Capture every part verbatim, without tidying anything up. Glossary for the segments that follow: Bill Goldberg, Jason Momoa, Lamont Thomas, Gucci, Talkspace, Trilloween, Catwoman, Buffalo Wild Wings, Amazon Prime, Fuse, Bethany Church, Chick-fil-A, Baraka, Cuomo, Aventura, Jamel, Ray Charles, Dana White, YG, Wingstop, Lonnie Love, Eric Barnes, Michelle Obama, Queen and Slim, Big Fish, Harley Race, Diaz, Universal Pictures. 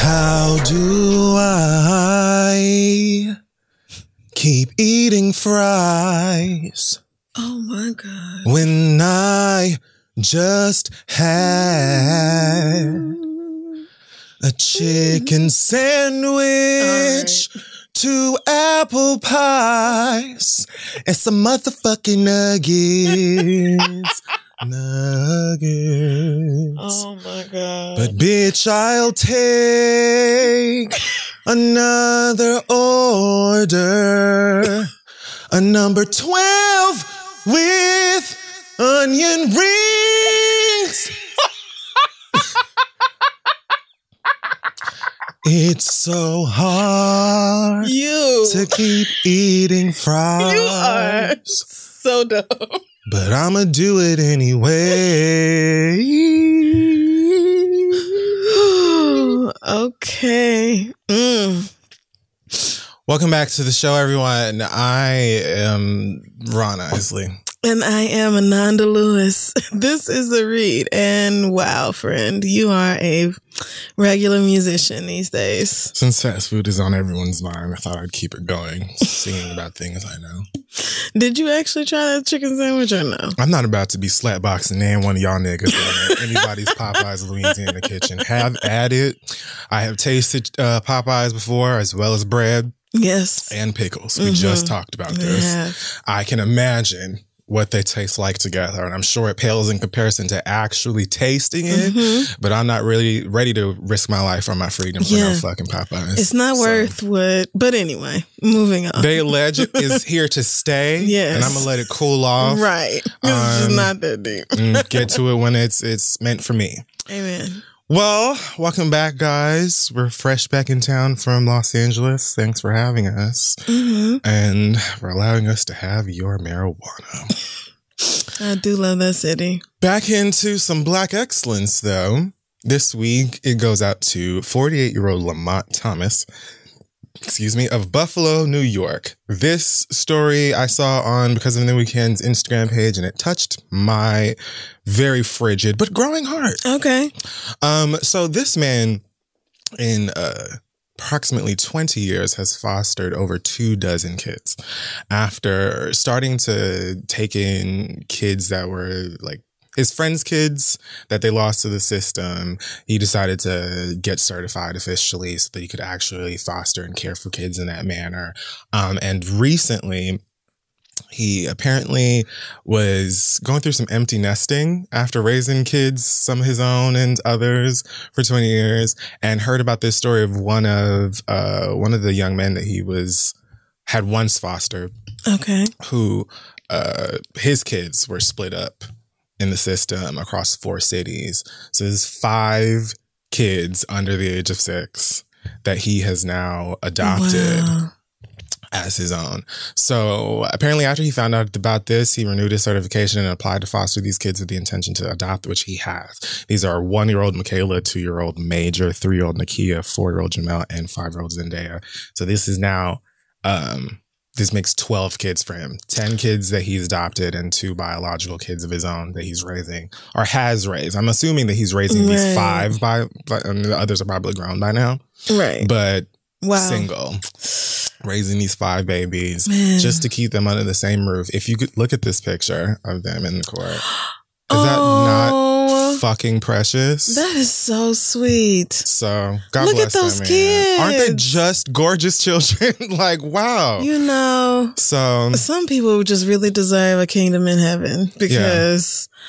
How do I keep eating fries? Oh my God. When I just had a chicken sandwich, right, two apple pies, and some motherfucking nuggets. Nuggets. Oh my God. But bitch, I'll take another order. A number twelve with onion rings. It's so hard you. to keep eating fries. You are so dumb. But I'ma do it anyway. Okay. Mm. Welcome back to the show, everyone. I am Ron Isley. And I am Ananda Lewis. This is The Read. And wow, friend, you are a regular musician these days. Since fast food is on everyone's mind, I thought I'd keep it going, singing about things I know. Did you actually try that chicken sandwich or no? I'm not about to be slapboxing in one of y'all niggas or anybody's Popeyes Louisiana kitchen. Have at it. I have tasted uh, Popeyes before, as well as bread. Yes. And pickles. We mm-hmm. just talked about this. Yeah. I can imagine what they taste like together. And I'm sure it pales in comparison to actually tasting it. Mm-hmm. But I'm not really ready to risk my life or my freedom for yeah. no fucking Popeyes. It's not so. worth what... But anyway, moving on. They allege it is here to stay. Yes. And I'm going to let it cool off. Right. Um, it's just not that deep. Get to it when it's it's meant for me. Amen. Well, welcome back, guys. We're fresh back in town from Los Angeles. Thanks for having us mm-hmm. and for allowing us to have your marijuana. I do love that city. Back into some Black excellence, though. This week, it goes out to forty-eight-year-old Lamont Thomas, excuse me, of Buffalo, New York. This story I saw on Because of the Weekend's Instagram page, and it touched my very frigid but growing heart. Okay. Um, so this man in uh, approximately twenty years has fostered over two dozen kids after starting to take in kids that were like his friends' kids that they lost to the system. He decided to get certified officially so that he could actually foster and care for kids in that manner. Um, and recently, he apparently was going through some empty nesting after raising kids, some of his own and others, for twenty years, and heard about this story of one of uh, one of the young men that he was had once fostered. Okay, who uh, his kids were split up in the system across four cities. So there's five kids under the age of six that he has now adopted wow. as his own. So apparently after he found out about this, he renewed his certification and applied to foster these kids with the intention to adopt, which he has. These are one-year-old Michaela, two-year-old Major, three-year-old Nakia, four-year-old Jamel, and five-year-old Zendaya. So this is now... Um, this makes twelve kids for him. ten kids that he's adopted and two biological kids of his own that he's raising or has raised. I'm assuming that he's raising right. these five by, and the others are probably grown by now. Right. But wow. single. Raising these five babies Man. just to keep them under the same roof. If you could look at this picture of them in the court. Is oh, that not fucking precious? That is so sweet. So, God look bless them. Look at those them, kids. Aren't they just gorgeous children? Like, wow. You know. So, some people just really deserve a kingdom in heaven because yeah.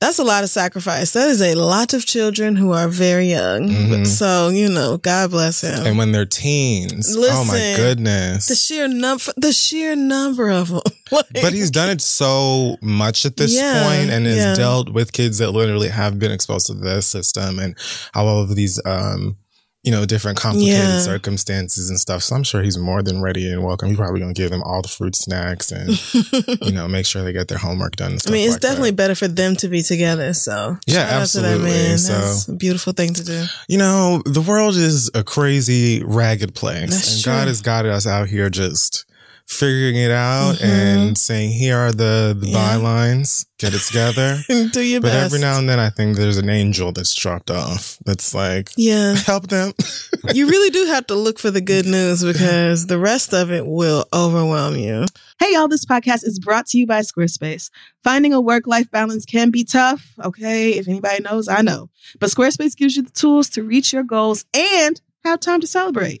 that's a lot of sacrifice. That is a lot of children who are very young. Mm-hmm. So, you know, God bless him. And when they're teens. Listen, oh, my goodness. The sheer, num- the sheer number of them. Like, but he's done it so much at this yeah, point and has yeah. dealt with kids that literally have been exposed to the system and how all of these, um, you know, different complicated yeah. circumstances and stuff. So I'm sure he's more than ready and welcome. He's probably going to give them all the fruit snacks and, you know, make sure they get their homework done. And stuff I mean, it's like definitely that. better for them to be together. So yeah, shout absolutely. out to that man. So, that's a beautiful thing to do. You know, the world is a crazy, ragged place. That's and true. God has got us out here just figuring it out mm-hmm. and saying, here are the, the yeah. bylines. Get it together. Do your but best. But every now and then, I think there's an angel that's dropped off. That's like, yeah, help them. You really do have to look for the good news because the rest of it will overwhelm you. Hey, y'all, this podcast is brought to you by Squarespace. Finding a work-life balance can be tough. Okay, if anybody knows, I know. But Squarespace gives you the tools to reach your goals and have time to celebrate.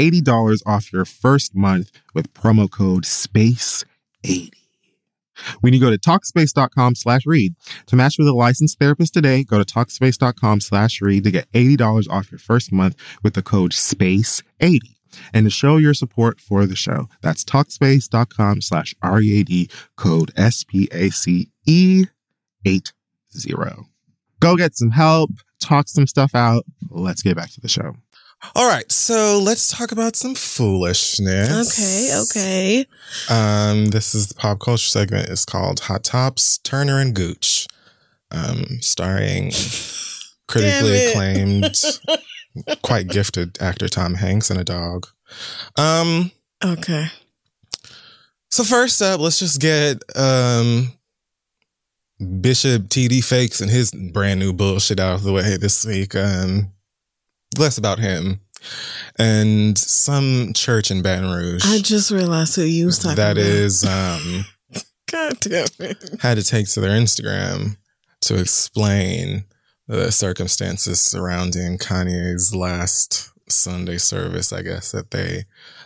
eighty dollars off your first month with promo code space eighty. When you go to Talkspace dot com slash read to match with a licensed therapist today, go to Talkspace dot com slash read to get eighty dollars off your first month with the code space eighty. And to show your support for the show, that's Talkspace dot com slash R E A D, code S P A C E eighty. Go get some help, talk some stuff out. Let's get back to the show. All right, so let's talk about some foolishness. Okay, okay. Um, this is the pop culture segment. It's called Hot Tops, Turner and Gooch, um, starring critically acclaimed, quite gifted actor Tom Hanks and a dog. Um, okay. So first up, let's just get um, Bishop T D Fakes and his brand new bullshit out of the way this week. Um, less about him and some church in Baton Rouge. I just realized who you was talking that about. That is, um, God damn it. Had to take to their Instagram to explain the circumstances surrounding Kanye's last Sunday service, I guess, that they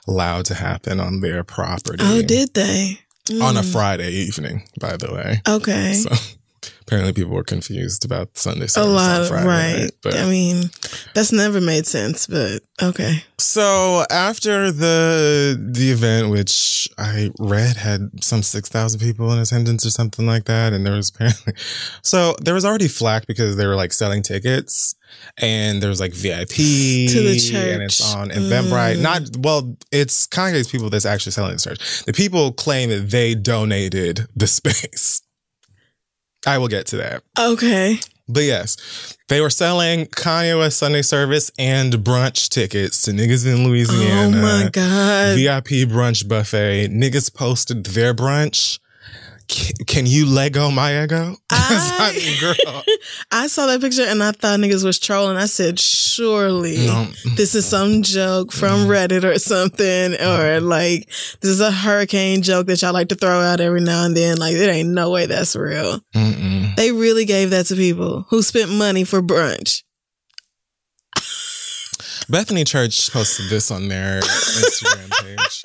allowed to happen on their property. Oh, did they? Mm. On a Friday evening, by the way. Okay. So apparently people were confused about Sunday service a lot, on Friday. Right. Night, but I mean, that's never made sense, but okay. So after the the event, which I read had some six thousand people in attendance or something like that, and there was apparently... So there was already flack because they were like selling tickets, and there's like V I P to the church, and it's on Eventbrite. Mm. Not well, it's Kanye's people that's actually selling the church. The people claim that they donated the space. I will get to that. Okay. But yes, they were selling Kanye West Sunday service and brunch tickets to niggas in Louisiana. Oh my God. V I P brunch buffet. Niggas posted their brunch. Can you Lego my ego? I, I, mean, girl. I saw that picture and I thought niggas was trolling. I said, surely no. This is some joke from Reddit or something, or like this is a hurricane joke that y'all like to throw out every now and then. Like, there ain't no way that's real. Mm-mm. They really gave that to people who spent money for brunch. Bethany Church posted this on their Instagram page.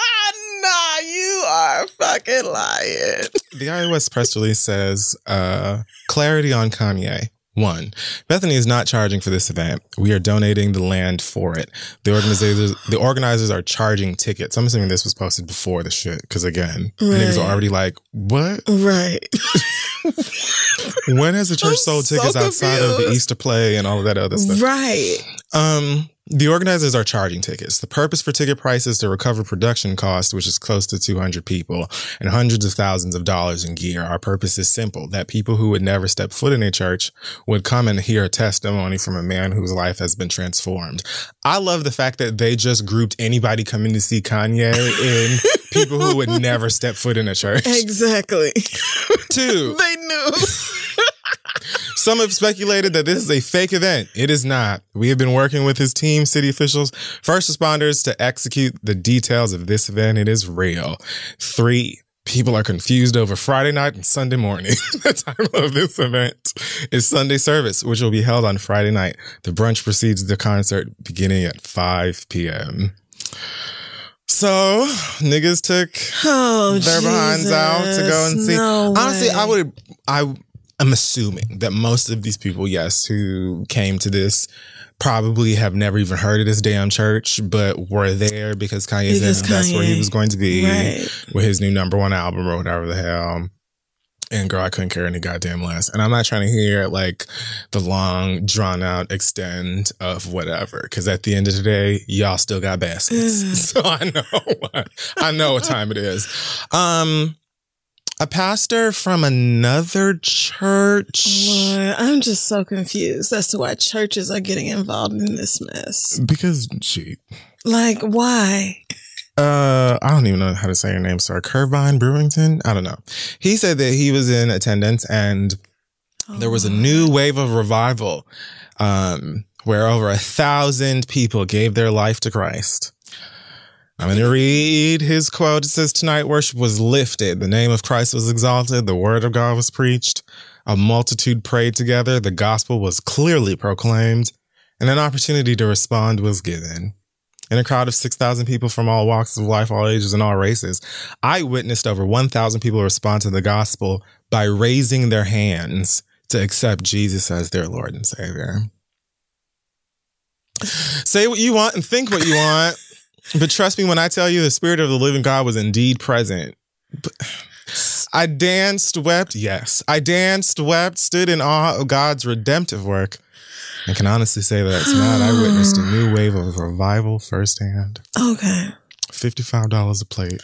Nah, you are fucking lying. The I O S press release says, uh, clarity on Kanye. One, Bethany is not charging for this event. We are donating the land for it. The organizers the organizers are charging tickets. I'm assuming this was posted before the shit, because again, right. Niggas are already like, what? Right. When has the church I'm sold tickets so outside of the Easter play and all of that other stuff? Right. Um... The organizers are charging tickets. The purpose for ticket prices is to recover production costs, which is close to two hundred people, and hundreds of thousands of dollars in gear. Our purpose is simple, that people who would never step foot in a church would come and hear a testimony from a man whose life has been transformed. I love the fact that they just grouped anybody coming to see Kanye in people who would never step foot in a church. Exactly. Two. They knew. Some have speculated that this is a fake event. It is not. We have been working with his team, city officials, first responders to execute the details of this event. It is real. Three, people are confused over Friday night and Sunday morning. The time of this event is Sunday service, which will be held on Friday night. The brunch precedes the concert beginning at five p.m. So, niggas took oh, their Jesus. behinds out to go and see. No Honestly, way. I would... I. I'm assuming that most of these people, yes, who came to this probably have never even heard of this damn church, but were there because Kanye because said Kanye. that's where he was going to be right. with his new number one album or whatever the hell. And girl, I couldn't care any goddamn less. And I'm not trying to hear like the long, drawn out extend of whatever, because at the end of the day, y'all still got baskets. So I know, I know what time it is. Um... A pastor from another church. Lord, I'm just so confused as to why churches are getting involved in this mess. Because she. Like, why? Uh, I don't even know how to say your name, sorry. Kervine Brewington? I don't know. He said that he was in attendance and oh. there was a new wave of revival um, where over a thousand people gave their life to Christ. I'm going to read his quote. It says, tonight worship was lifted. The name of Christ was exalted. The word of God was preached. A multitude prayed together. The gospel was clearly proclaimed. And an opportunity to respond was given. In a crowd of six thousand people from all walks of life, all ages, and all races, I witnessed over one thousand people respond to the gospel by raising their hands to accept Jesus as their Lord and Savior. Say what you want and think what you want. But trust me when I tell you the spirit of the living God was indeed present. I danced, wept, yes. I danced, wept, stood in awe of God's redemptive work. I can honestly say that tonight I witnessed a new wave of revival firsthand. Okay. fifty-five dollars a plate.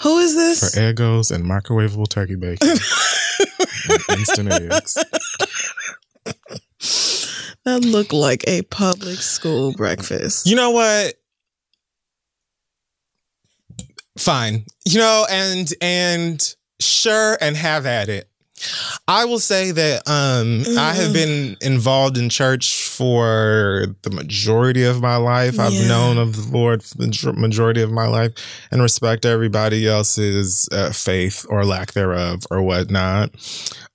Who is this? For Eggos and microwavable turkey bacon. And instant eggs. That looked like a public school breakfast. You know what? Fine. You know, and and sure, and have at it. I will say that um, mm. I have been involved in church for the majority of my life. Yeah. I've known of the Lord for the majority of my life and respect everybody else's uh, faith or lack thereof or whatnot.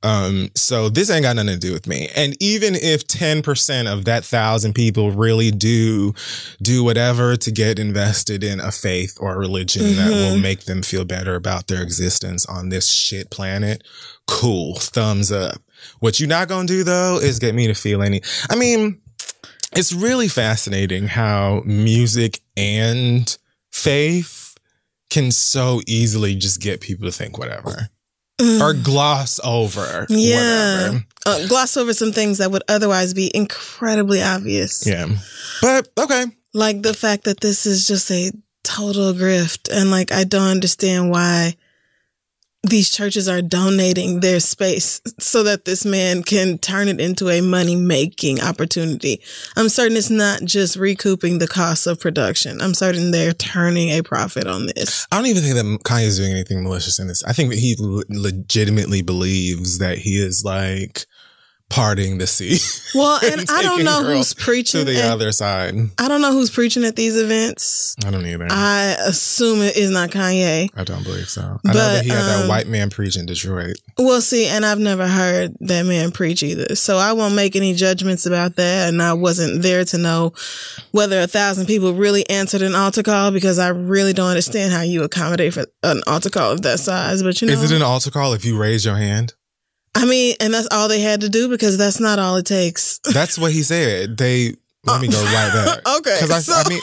Um, so this ain't got nothing to do with me. And even if ten percent of that thousand people really do do whatever to get invested in a faith or a religion mm-hmm. that will make them feel better about their existence on this shit planet, cool, thumbs up. What you're not going to do, though, is get me to feel any... I mean, it's really fascinating how music and faith can so easily just get people to think whatever. Mm. Or gloss over yeah. whatever. Uh, gloss over some things that would otherwise be incredibly obvious. Yeah. But, okay. Like the fact that this is just a total grift. And, like, I don't understand why... these churches are donating their space so that this man can turn it into a money-making opportunity. I'm certain it's not just recouping the cost of production. I'm certain they're turning a profit on this. I don't even think that Kanye is doing anything malicious in this. I think that he le- legitimately believes that he is, like, parting the sea. Well, and, and I don't know who's preaching. To the at, other side. I don't know who's preaching at these events. I don't either. I assume it is not Kanye. I don't believe so. But, I know that he had um, that white man preach in Detroit. Well, see, and I've never heard that man preach either. So I won't make any judgments about that. And I wasn't there to know whether a thousand people really answered an altar call, because I really don't understand how you accommodate for an altar call of that size. But you know, is it an altar call if you raise your hand? I mean, and that's all they had to do, because that's not all it takes. That's what he said. They let me go right back. Okay, I, so, I mean,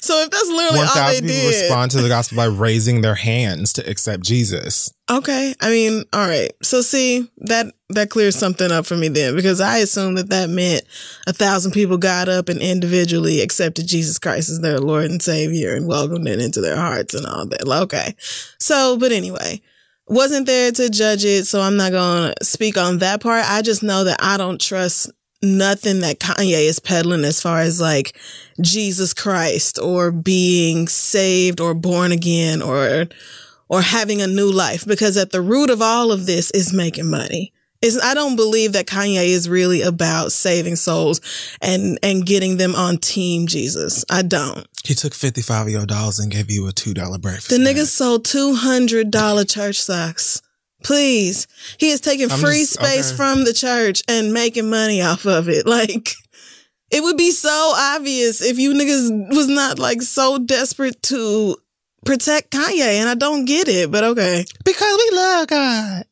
so if that's literally all they did, one thousand people respond to the gospel by raising their hands to accept Jesus. Okay, I mean, all right. So see, that that clears something up for me then, because I assumed that that meant a thousand people got up and individually accepted Jesus Christ as their Lord and Savior and welcomed it into their hearts and all that. Okay, so but anyway. Wasn't there to judge it, so I'm not going to speak on that part. I just know that I don't trust nothing that Kanye is peddling as far as, like, Jesus Christ or being saved or born again or or having a new life, because at the root of all of this is making money. It's, I don't believe that Kanye is really about saving souls and, and getting them on Team Jesus. I don't. He took fifty-five of your dollars and gave you a two dollar breakfast. The nigga sold two hundred dollars church socks. Please. He is taking I'm free just, space okay. from the church and making money off of it. Like, it would be so obvious if you niggas was not, like, so desperate to protect Kanye. And I don't get it, but okay. Because we love God.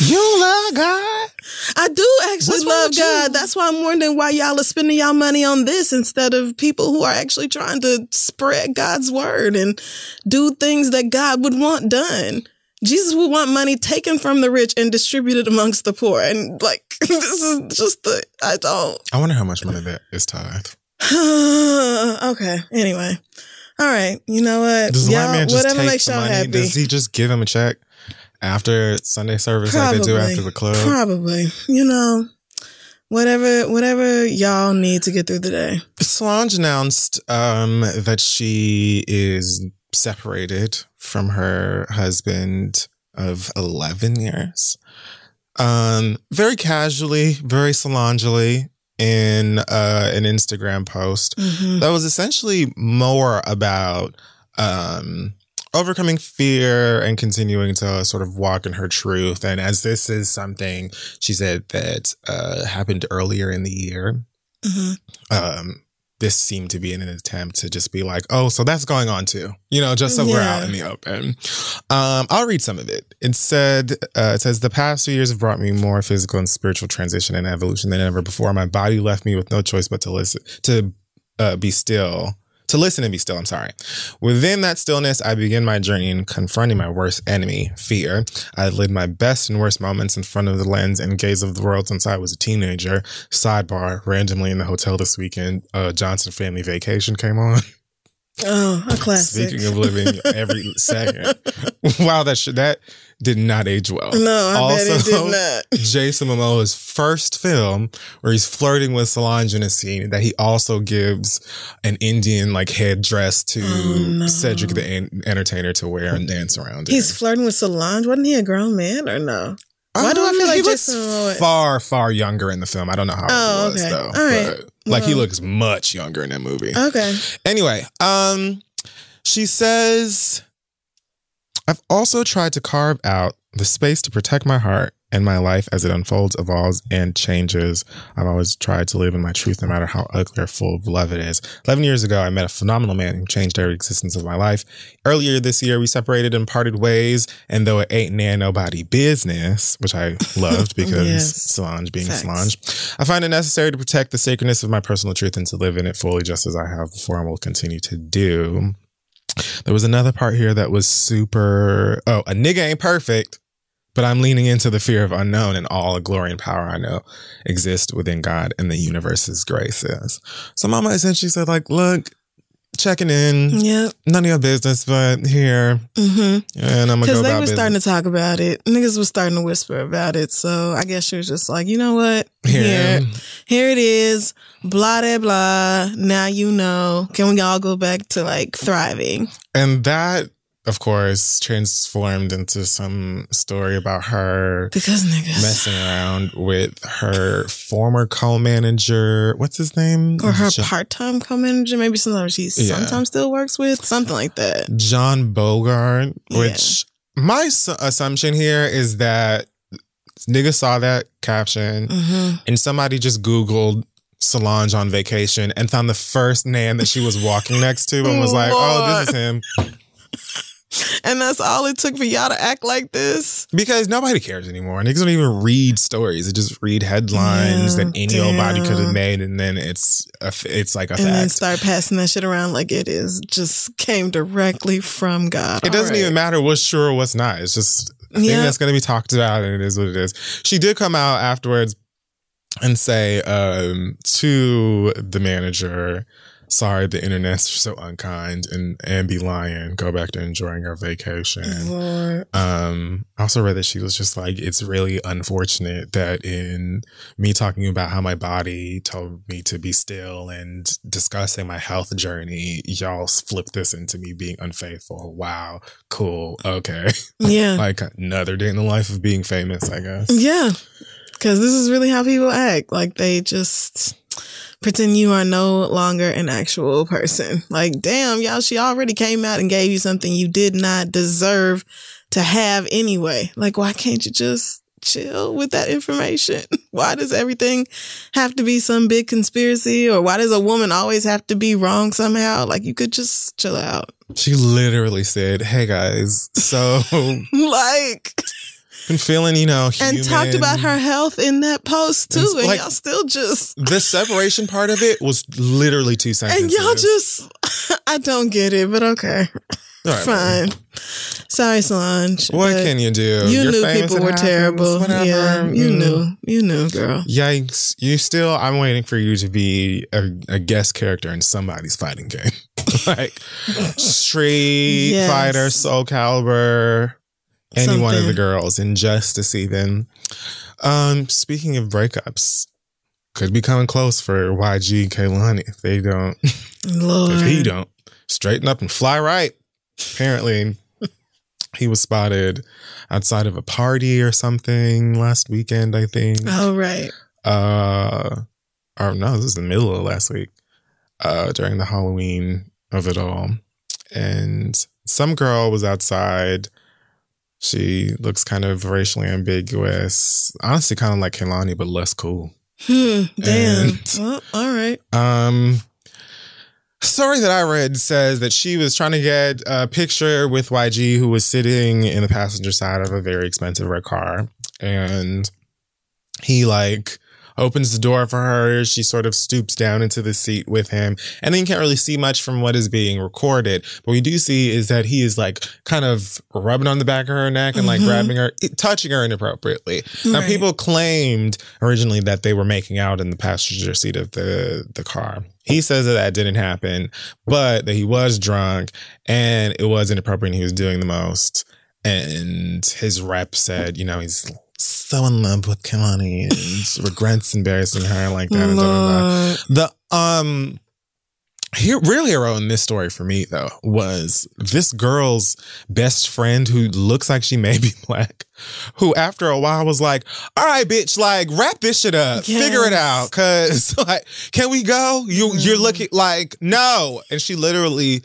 You love God? I do actually love God. That's why I'm wondering why y'all are spending y'all money on this instead of people who are actually trying to spread God's word and do things that God would want done. Jesus would want money taken from the rich and distributed amongst the poor. And, like, this is just the, I don't. I wonder how much money that is tithed. Okay. Anyway. All right. You know what? Does the white man just take the money? Happy. Does he just give him a check? After Sunday service, probably, like they do after the club? Probably. You know, whatever whatever y'all need to get through the day. Solange announced um, that she is separated from her husband of eleven years. Um, very casually, very Solange-ly in uh, an Instagram post mm-hmm. that was essentially more about... Um, overcoming fear and continuing to sort of walk in her truth. And as this is something, she said, that uh, happened earlier in the year, mm-hmm. um, this seemed to be an attempt to just be like, oh, so that's going on too. You know, just so yeah. we're out in the open. Um, I'll read some of it. It said, uh, it says, the past two years have brought me more physical and spiritual transition and evolution than ever before. My body left me with no choice but to listen, to uh, be still. To listen and be still, I'm sorry. Within that stillness, I begin my journey in confronting my worst enemy, fear. I lived my best and worst moments in front of the lens and gaze of the world since I was a teenager. Sidebar, randomly in the hotel this weekend, uh, Johnson Family Vacation came on. Oh, a classic. Speaking of living every second. Wow, that shit, that did not age well. No, I also, bet it did not. Jason Momoa's first film where he's flirting with Solange in a scene that he also gives an Indian, like, headdress to oh, no. Cedric the Entertainer to wear and dance around. He's in. Flirting with Solange? Wasn't he a grown man or no? Why um, do I feel like Jason Momoa far, far younger in the film? I don't know how oh, old he was, okay. though. All right. But, well. Like, he looks much younger in that movie. Okay. Anyway, um, she says, I've also tried to carve out the space to protect my heart and my life as it unfolds, evolves, and changes. I've always tried to live in my truth, no matter how ugly or full of love it is. Eleven years ago, I met a phenomenal man who changed every existence of my life. Earlier this year, we separated and parted ways. And though it ain't near nobody business, which I loved because yes. Solange being Facts. Solange, I find it necessary to protect the sacredness of my personal truth and to live in it fully, just as I have before and will continue to do. There was another part here that was super. Oh, a nigga ain't perfect. But I'm leaning into the fear of unknown and all the glory and power I know exist within God and the universe's graces. So Mama essentially said, like, look, checking in. Yep. None of your business, but here. Mm-hmm. And I'm going to go about business. Because they were starting to talk about it. Niggas were starting to whisper about it. So I guess she was just like, you know what? Here. Here, here it is. Blah, blah, blah. Now you know. Can we all go back to, like, thriving? And that... of course, transformed into some story about her because niggas messing around with her former co-manager. What's his name? Or her John- part-time co-manager. Maybe sometimes she yeah. sometimes still works with. Something like that. John Bogart. Yeah. Which my su- assumption here is that niggas saw that caption mm-hmm. and somebody just Googled Solange on vacation and found the first man that she was walking next to and was like, oh, this is him. And that's all it took for y'all to act like this? Because nobody cares anymore. Niggas don't even read stories. They just read headlines yeah, that any damn. old body could have made, and then it's a, it's like a and fact. And then start passing that shit around like it is. Just came directly from God. It all doesn't right. even matter what's true or what's not. It's just a thing yeah. that's going to be talked about, and it is what it is. She did come out afterwards and say um, to the manager... sorry, the internet's so unkind and, and be lying. Go back to enjoying her vacation. Lord. Um, I also read that she was just like, it's really unfortunate that in me talking about how my body told me to be still and discussing my health journey, y'all flipped this into me being unfaithful. Wow. Cool. Okay. Yeah. Like another day in the life of being famous, I guess. Yeah. Because this is really how people act. Like they just... pretend you are no longer an actual person. Like, damn, y'all, she already came out and gave you something you did not deserve to have anyway. Like, why can't you just chill with that information? Why does everything have to be some big conspiracy? Or why does a woman always have to be wrong somehow? Like, you could just chill out. She literally said, hey, guys, so... like... been feeling, you know, human. And talked about her health in that post, too. And, and like, y'all still just... the separation part of it was literally two sentences. And y'all just... I don't get it, but okay. Right, fine. Well. Sorry, Solange. What can you do? You You're knew people were happens, terrible. Whatever. Yeah, you mm. knew. You knew, girl. Yikes. You still... I'm waiting for you to be a, a guest character in somebody's fighting game. Like, Street yes. Fighter, Soul Calibur... any Something. One of the girls, Injustice even. Um, speaking of breakups, could be coming close for Y G and Kehlani if they don't. Lord. If he don't, straighten up and fly right. Apparently, he was spotted outside of a party or something last weekend, I think. Oh, right. Uh, or no, this is the middle of last week, uh, during the Halloween of it all. And some girl was outside... she looks kind of racially ambiguous. Honestly, kind of like Kehlani, but less cool. Hmm, damn. And, well, all right. Um, story that I read says that she was trying to get a picture with Y G, who was sitting in the passenger side of a very expensive red car. And he, like... opens the door for her. She sort of stoops down into the seat with him. And then you can't really see much from what is being recorded. But we do see is that he is like kind of rubbing on the back of her neck and like mm-hmm. grabbing her, touching her inappropriately. Right. Now, people claimed originally that they were making out in the passenger seat of the, the car. He says that that didn't happen, but that he was drunk and it was inappropriate and he was doing the most. And his rep said, you know, he's... so in love with Kehlani and regrets embarrassing her like that. And blah, blah, blah. The um, he- real hero in this story for me though was this girl's best friend who looks like she may be black. who after a while was like, all right, bitch, like, wrap this shit up. Yes. Figure it out. Because, like, can we go? You, mm. You're looking like, no. And she literally,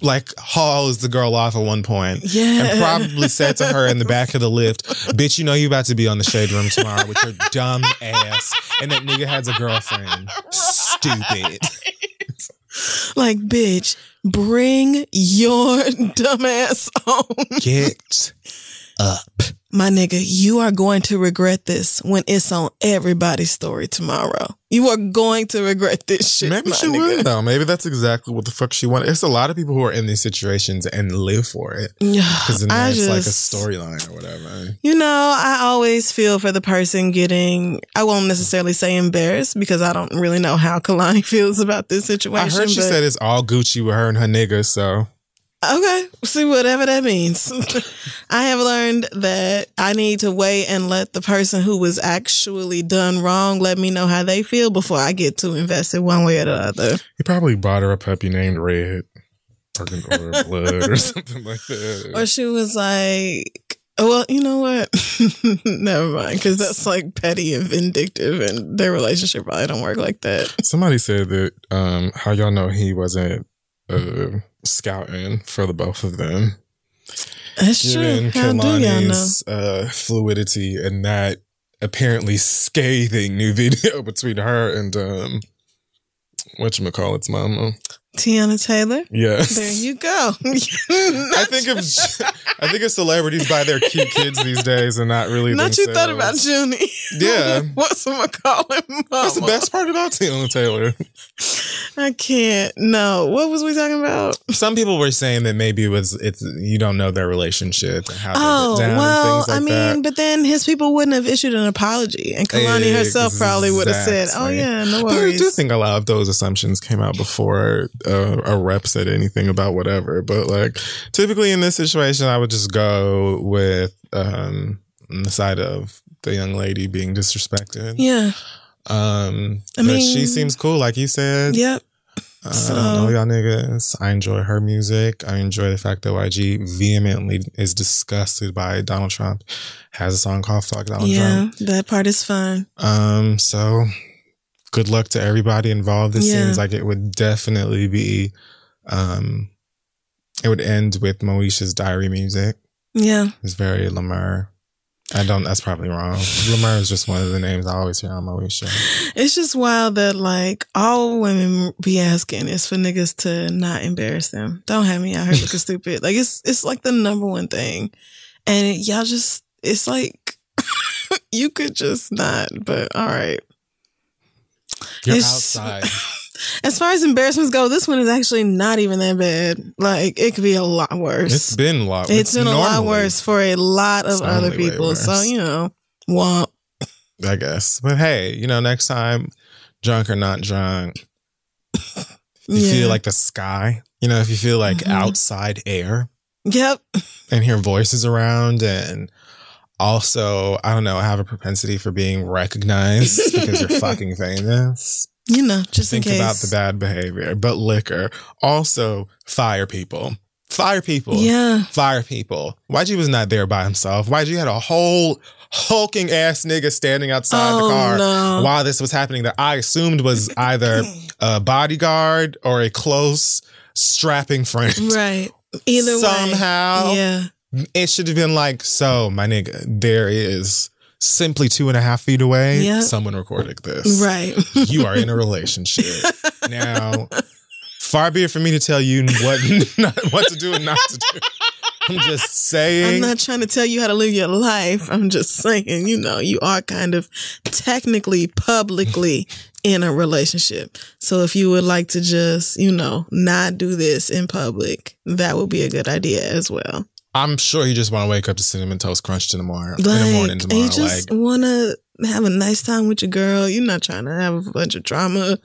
like, hauls the girl off at one point. Yeah. And probably said to her in the back of the lift, bitch, you know you about to be on the Shade Room tomorrow with your dumb ass. And that nigga has a girlfriend. Right. Stupid. Like, bitch, bring your dumb ass on. Get up. My nigga, you are going to regret this when it's on everybody's story tomorrow. You are going to regret this shit. Maybe my she nigga. Would though. Maybe that's exactly what the fuck she wanted. It's a lot of people who are in these situations and live for it. Because then it's like a storyline or whatever. You know, I always feel for the person getting, I won't necessarily say embarrassed because I don't really know how Kehlani feels about this situation. I heard she but... said it's all Gucci with her and her niggas, so. Okay, see, whatever that means. I have learned that I need to wait and let the person who was actually done wrong let me know how they feel before I get too invested one way or the other. He probably bought her a puppy named Red or, or Blood or something like that. Or she was like, well, you know what? Never mind, because that's like petty and vindictive, and their relationship probably don't work like that. Somebody said that um, how y'all know he wasn't... Uh, scouting for the both of them. That's Given true. How do y'all know? Uh, fluidity and that apparently scathing new video between her and um, whatchamacallit's mama. Tiana Taylor. Yes. There you go. I think of I think of celebrities by their cute kids these days and not really Not themselves. You thought about Junie. Yeah. What's a McCallum mama? That's the best part about Tiana Taylor. I can't. No. What was we talking about? Some people were saying that maybe it was it's you don't know their relationship and how oh, they get down well, and things like I mean, that. But then his people wouldn't have issued an apology and Kehlani exactly. herself probably would have said, oh yeah, no worries. But I do think a lot of those assumptions came out before Uh, a rep said anything about whatever, but like typically in this situation I would just go with um the side of the young lady being disrespected. Yeah. Um I mean, she seems cool like you said. Yep. Uh, so. I don't know y'all niggas. I enjoy her music. I enjoy the fact that Y G vehemently is disgusted by Donald Trump, has a song called Fuck Donald yeah, Trump. Yeah, that part is fun. Um so good luck to everybody involved. It yeah. seems like it would definitely be, um, it would end with Moesha's Diary music. Yeah. It's very Lemur. I don't, that's probably wrong. Lemur is just one of the names I always hear on Moesha. It's just wild that like all women be asking is for niggas to not embarrass them. Don't have me out here looking stupid. Like it's, it's like the number one thing. And it, y'all just, it's like, you could just not, but all right. You're it's, outside. As far as embarrassments go, this one is actually not even that bad. Like, it could be a lot worse. It's been a lot worse. It's, it's been a lot worse for a lot of other people. So, you know, womp. I guess. But hey, you know, next time, drunk or not drunk, you yeah. feel like the sky. You know, if you feel like mm-hmm. outside air. Yep. And hear voices around and... Also, I don't know, I have a propensity for being recognized because you're fucking famous. You know, just Think in case. Think about the bad behavior. But liquor. Also, fire people. Fire people. Yeah. Fire people. Y G was not there by himself. Y G had a whole hulking ass nigga standing outside oh, the car no. while this was happening that I assumed was either a bodyguard or a close strapping friend. Right. Either Somehow, way. Somehow. Yeah. It should have been like, so, my nigga, there is simply two and a half feet away. Yep. Someone recorded this. Right. You are in a relationship. Now, far be it from me to tell you what, not, what to do and not to do. I'm just saying. I'm not trying to tell you how to live your life. I'm just saying, you know, you are kind of technically, publicly in a relationship. So if you would like to just, you know, not do this in public, that would be a good idea as well. I'm sure you just want to wake up to Cinnamon Toast Crunch tomorrow, like, in the morning tomorrow. You just like, want to have a nice time with your girl. You're not trying to have a bunch of drama.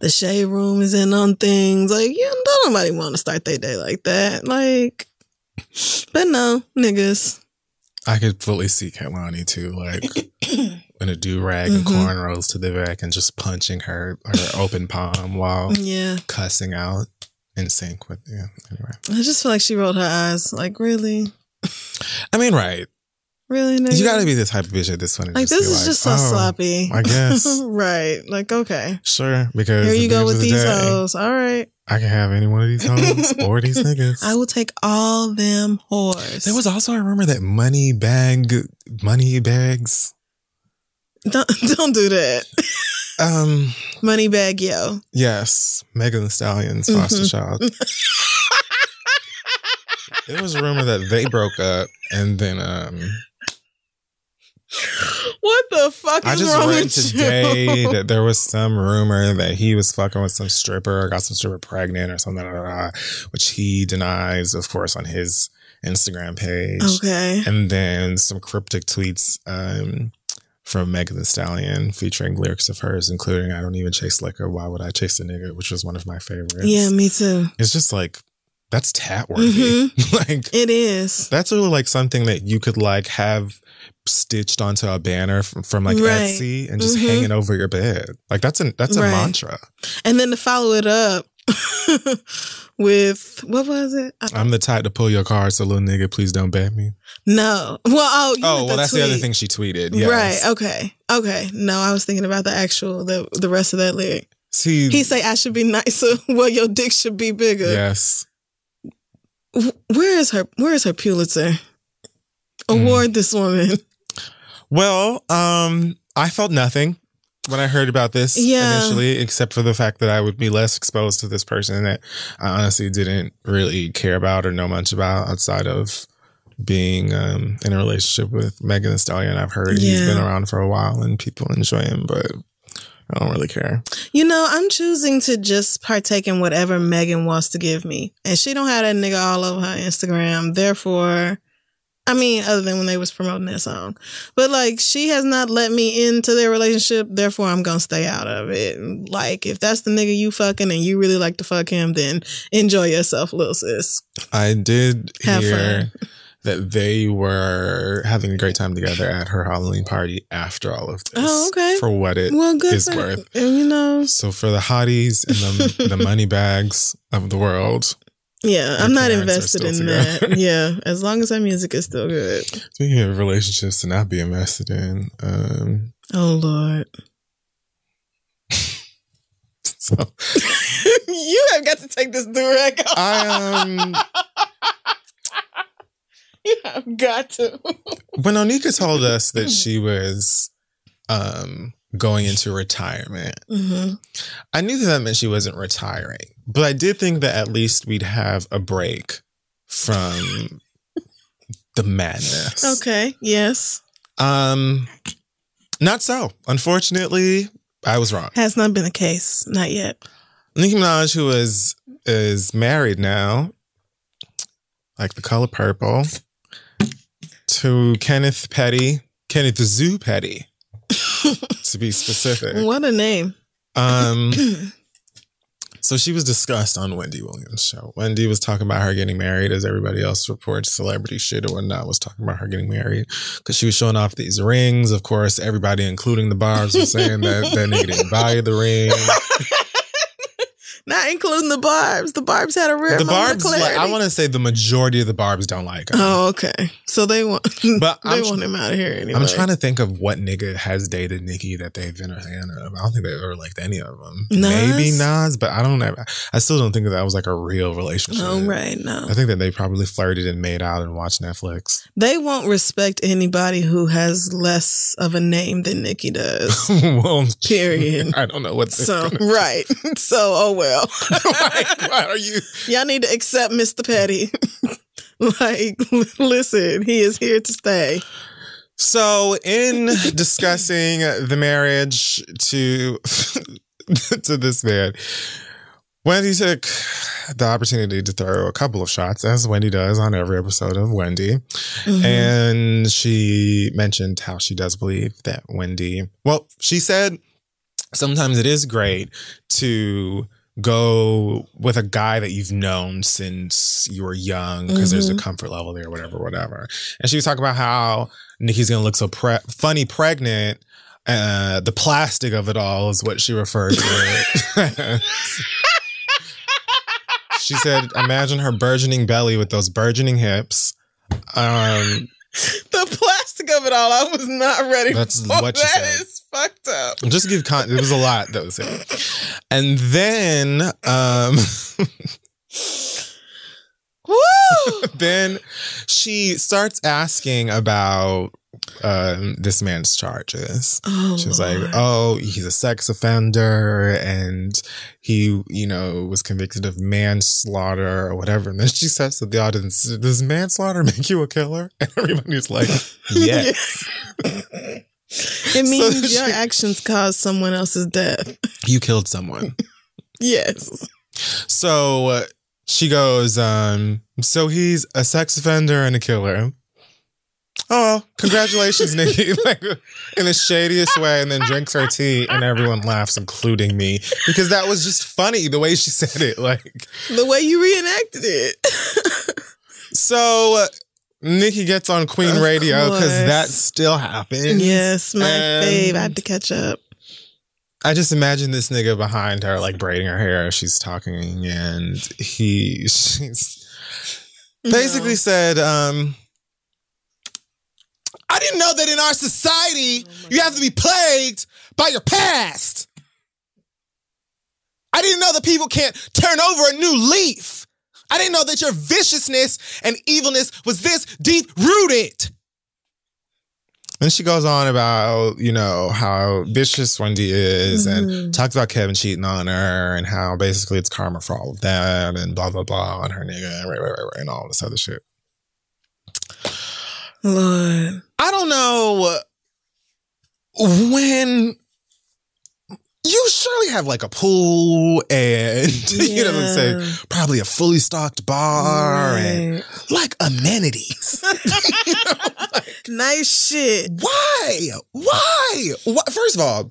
The shade room is in on things. Like, you don't nobody want to start their day like that. Like, but no, niggas. I could fully see Kehlani too, like, in a do-rag mm-hmm. and cornrows to the back and just punching her, her open palm while yeah. cussing out. In sync with you. Anyway. I just feel like she rolled her eyes. Like, really? I mean, right. Really? Nigga? You got to be the type of bitch at this point. Like, this is like, just so oh, sloppy. I guess. Right. Like, okay. Sure. Because here you go with the these day, hoes. All right. I can have any one of these hoes or these niggas. I will take all them whores. There was also a rumor that money bag, money bags. Don't, don't do that. Um, money bag, yo. Yes. Megan Thee Stallion's mm-hmm. foster child. It was a rumor that they broke up and then, um, what the fuck is wrong with you? I just read today that there was some rumor that he was fucking with some stripper, got some stripper pregnant or something, blah, blah, blah, which he denies, of course, on his Instagram page. Okay. And then some cryptic tweets um, from Megan Thee Stallion featuring lyrics of hers, including, I don't even chase liquor, why would I chase a nigga, which was one of my favorites. Yeah, me too. It's just like, that's tat worthy. Mm-hmm. Like, it is. That's really like something that you could like have stitched onto a banner from, from like right. Etsy and just mm-hmm. hanging over your bed. Like that's a that's a right. mantra. And then to follow it up with what was it? I, I'm the type to pull your card, so little nigga, please don't bat me. No. Well, oh, you oh, well, the that's tweet. The other thing she tweeted. Yes. Right. Okay. Okay. No, I was thinking about the actual the the rest of that lyric. See, he say I should be nicer. Well, your dick should be bigger. Yes. Where is her? Where is her Pulitzer award? Mm. This woman. Well, um, I felt nothing when I heard about this yeah. initially, except for the fact that I would be less exposed to this person that I honestly didn't really care about or know much about outside of being um, in a relationship with Megan Thee Stallion. I've heard yeah. he's been around for a while and people enjoy him, but I don't really care. You know, I'm choosing to just partake in whatever Megan wants to give me. And she don't have that nigga all over her Instagram. Therefore, I mean, other than when they was promoting that song. But, like, she has not let me into their relationship. Therefore, I'm going to stay out of it. Like, if that's the nigga you fucking and you really like to fuck him, then enjoy yourself, little sis. I did have hear fun. That they were having a great time together at her Halloween party after all of this. Oh, okay. For what it well, good is for, worth. And you know. So for the hotties and the, the money bags of the world. Yeah, I'm not invested in together. That. Yeah, as long as our music is still good. Speaking of relationships to not be invested in. Um, oh, Lord. So. You have got to take this direct off. I, um... You have got to. When Onika told us that she was um, going into retirement, mm-hmm. I knew that that meant she wasn't retiring. But I did think that at least we'd have a break from the madness. Okay, yes. Um, not so. Unfortunately, I was wrong. Has not been the case. Not yet. Nicki Minaj, who is, is married now, like the color purple, to Kenneth Petty, Kenneth Zoo Petty, to be specific. What a name. Um, so she was discussed on Wendy Williams' show. Wendy was talking about her getting married, as everybody else reports, celebrity shit or whatnot, was talking about her getting married because she was showing off these rings. Of course, everybody, including the barbs, was saying that that nigga didn't buy the ring. Not including the barbs. The barbs had a rare the moment barbs, of clarity. Like, I want to say the majority of the barbs don't like him. Oh, okay. So they want, but they I'm, want him out of here anyway. I'm trying to think of what nigga has dated Nikki that they've been a fan of. I don't think they've ever liked any of them. Nas? Maybe Nas, but I don't ever, I still don't think that, that was like a real relationship. Oh, right. No. I think that they probably flirted and made out and watched Netflix. They won't respect anybody who has less of a name than Nikki does. Well, period. I don't know what they're so, right. So, oh, well. Like, why are you? Y'all need to accept Mister Petty. Like, listen, he is here to stay. So, in discussing the marriage to to this man, Wendy took the opportunity to throw a couple of shots, as Wendy does on every episode of Wendy. Mm-hmm. And she mentioned how she does believe that Wendy, well, she said sometimes it is great to go with a guy that you've known since you were young because mm-hmm. there's a comfort level there, whatever, whatever. And she was talking about how Nikki's going to look so pre- funny pregnant. Uh, the plastic of it all is what she referred to it. She said, imagine her burgeoning belly with those burgeoning hips. Um, the plastic. of it all, I was not ready. That's for what you that said. Is fucked up. Just give con. It was a lot that was here, and then, um, woo! Then she starts asking about um, this man's charges. Oh, she was Lord. like, "Oh, he's a sex offender, and he, you know, was convicted of manslaughter or whatever." And then she says to the audience, "Does manslaughter make you a killer?" And everybody's like, "Yes." Yes. It means so your she, actions caused someone else's death. You killed someone. Yes. So uh, she goes, um, so he's a sex offender and a killer. Oh, congratulations, Nikki. Like, in the shadiest way, and then drinks her tea, and everyone laughs, including me, because that was just funny the way she said it. Like the way you reenacted it. So uh, Nikki gets on Queen of Radio, because that still happens. Yes, my and fave. I have to catch up. I just imagine this nigga behind her, like braiding her hair. She's talking, and he she's basically no. said, um, "I didn't know that in our society oh you have to be plagued by your past. I didn't know that people can't turn over a new leaf. I didn't know that your viciousness and evilness was this deep rooted." And she goes on about, you know, how vicious Wendy is, mm-hmm. and talks about Kevin cheating on her and how basically it's karma for all of them and blah, blah, blah, and her nigga and, right, right, right, and all this other shit. Lord. I don't know when... You surely have like a pool and, yeah. you know what I'm saying, probably a fully stocked bar right. and like amenities. You know, like, nice shit. Why? Why? Why? First of all,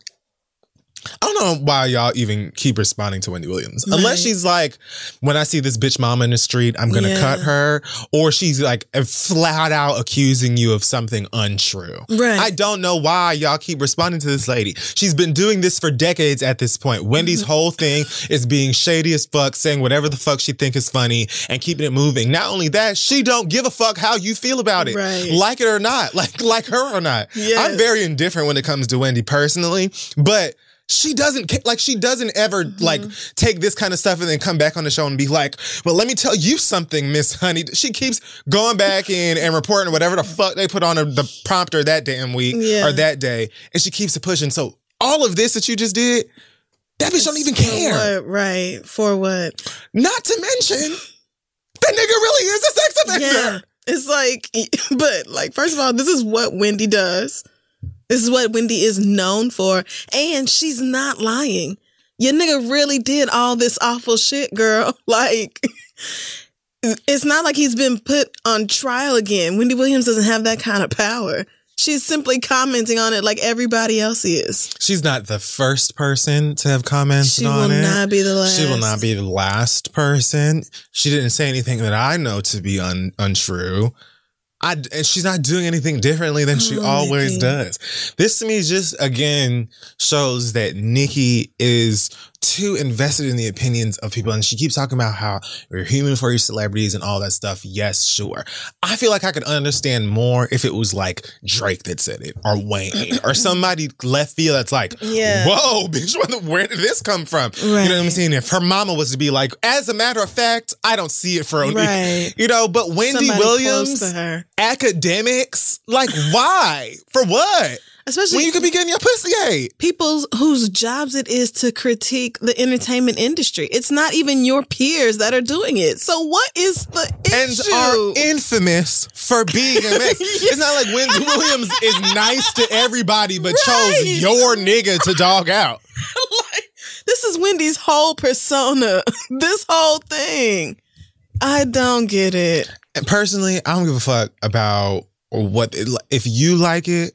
I don't know why y'all even keep responding to Wendy Williams. Right. Unless she's like, when I see this bitch mama in the street, I'm going to yeah. cut her. Or she's like flat out accusing you of something untrue. Right. I don't know why y'all keep responding to this lady. She's been doing this for decades at this point. Wendy's whole thing is being shady as fuck, saying whatever the fuck she think is funny and keeping it moving. Not only that, she don't give a fuck how you feel about it. Right. Like it or not. Like, like her or not. Yes. I'm very indifferent when it comes to Wendy personally. But... She doesn't, like, she doesn't ever, mm-hmm. like, take this kind of stuff and then come back on the show and be like, well, let me tell you something, Miss Honey. She keeps going back in and reporting whatever the fuck they put on her, the prompter that damn week yeah. or that day. And she keeps it pushing. So all of this that you just did, that bitch it's don't even care. What, right. For what? Not to mention, that nigga really is a sex offender. Yeah. It's like, but, like, first of all, this is what Wendy does. This is what Wendy is known for. And she's not lying. Your nigga really did all this awful shit, girl. Like, it's not like he's been put on trial again. Wendy Williams doesn't have that kind of power. She's simply commenting on it like everybody else is. She's not the first person to have commented on it. She will not be the last. She will not be the last person. She didn't say anything that I know to be un- untrue. I, and she's not doing anything differently than she oh, always Nikki. does. This to me just, again, shows that Nikki is too invested in the opinions of people. And she keeps talking about how you're human for your celebrities and all that stuff. Yes, sure. I feel like I could understand more if it was like Drake that said it or Wayne or somebody left field that's like, yeah. whoa, bitch, where did this come from? Right. You know what I'm saying? If her mama was to be like, as a matter of fact, I don't see it for only, right. you know, but Wendy somebody Williams, close to her. Academics, like why? For what? Especially when you could be getting your pussy ate. People whose jobs it is to critique the entertainment industry. It's not even your peers that are doing it. So what is the issue? And are infamous for being a mess. Yeah. It's not like Wendy Williams is nice to everybody, but right. chose your nigga to dog out. Like, this is Wendy's whole persona. This whole thing. I don't get it. And personally, I don't give a fuck about what it, if you like it.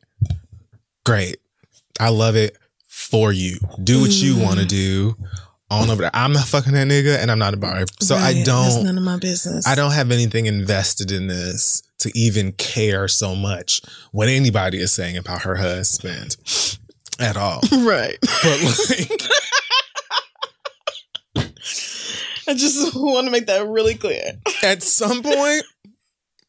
Great. I love it for you. Do what you want to do. On over there. I'm not fucking that nigga and I'm not a bar. So right. I don't. That's none of my business. I don't have anything invested in this to even care so much what anybody is saying about her husband at all. Right. But like. I just want to make that really clear. At some point,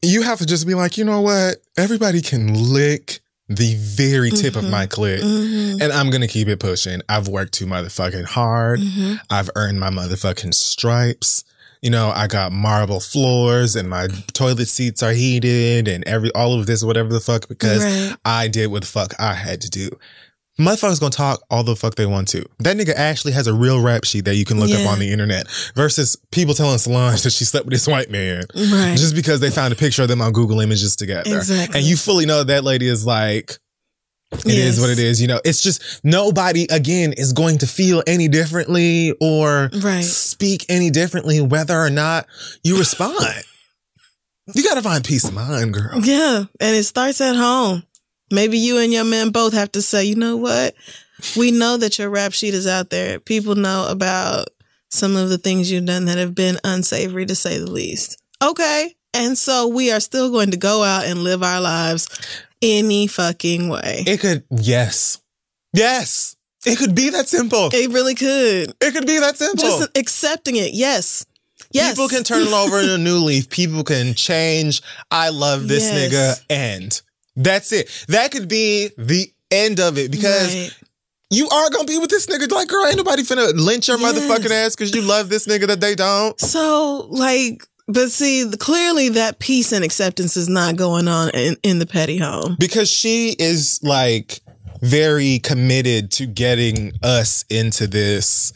you have to just be like, you know what? Everybody can lick the very tip mm-hmm. of my clit, mm-hmm. and I'm going to keep it pushing. I've worked too motherfucking hard. Mm-hmm. I've earned my motherfucking stripes. You know, I got marble floors and my toilet seats are heated and every all of this, whatever the fuck, because right. I did what the fuck I had to do. Motherfuckers gonna talk all the fuck they want to. That nigga Ashley has a real rap sheet that you can look yeah. up on the internet versus people telling Solange that she slept with this white man right. just because they found a picture of them on Google Images together. Exactly. And you fully know that lady is like, it yes. is what it is. You know, it's just nobody, again, is going to feel any differently or right. speak any differently whether or not you respond. You gotta find peace of mind, girl. Yeah. And it starts at home. Maybe you and your man both have to say, you know what? We know that your rap sheet is out there. People know about some of the things you've done that have been unsavory, to say the least. Okay. And so we are still going to go out and live our lives any fucking way. It could, yes. Yes. It could be that simple. It really could. It could be that simple. Just accepting it. Yes. Yes. People can turn it over in a new leaf. People can change. I love this yes. nigga. And that's it. That could be the end of it because right. you are going to be with this nigga. Like, girl, ain't nobody finna lynch your yes. motherfucking ass because you love this nigga that they don't. So, like, but see, clearly that peace and acceptance is not going on in, in the petty home. Because she is, like, very committed to getting us into this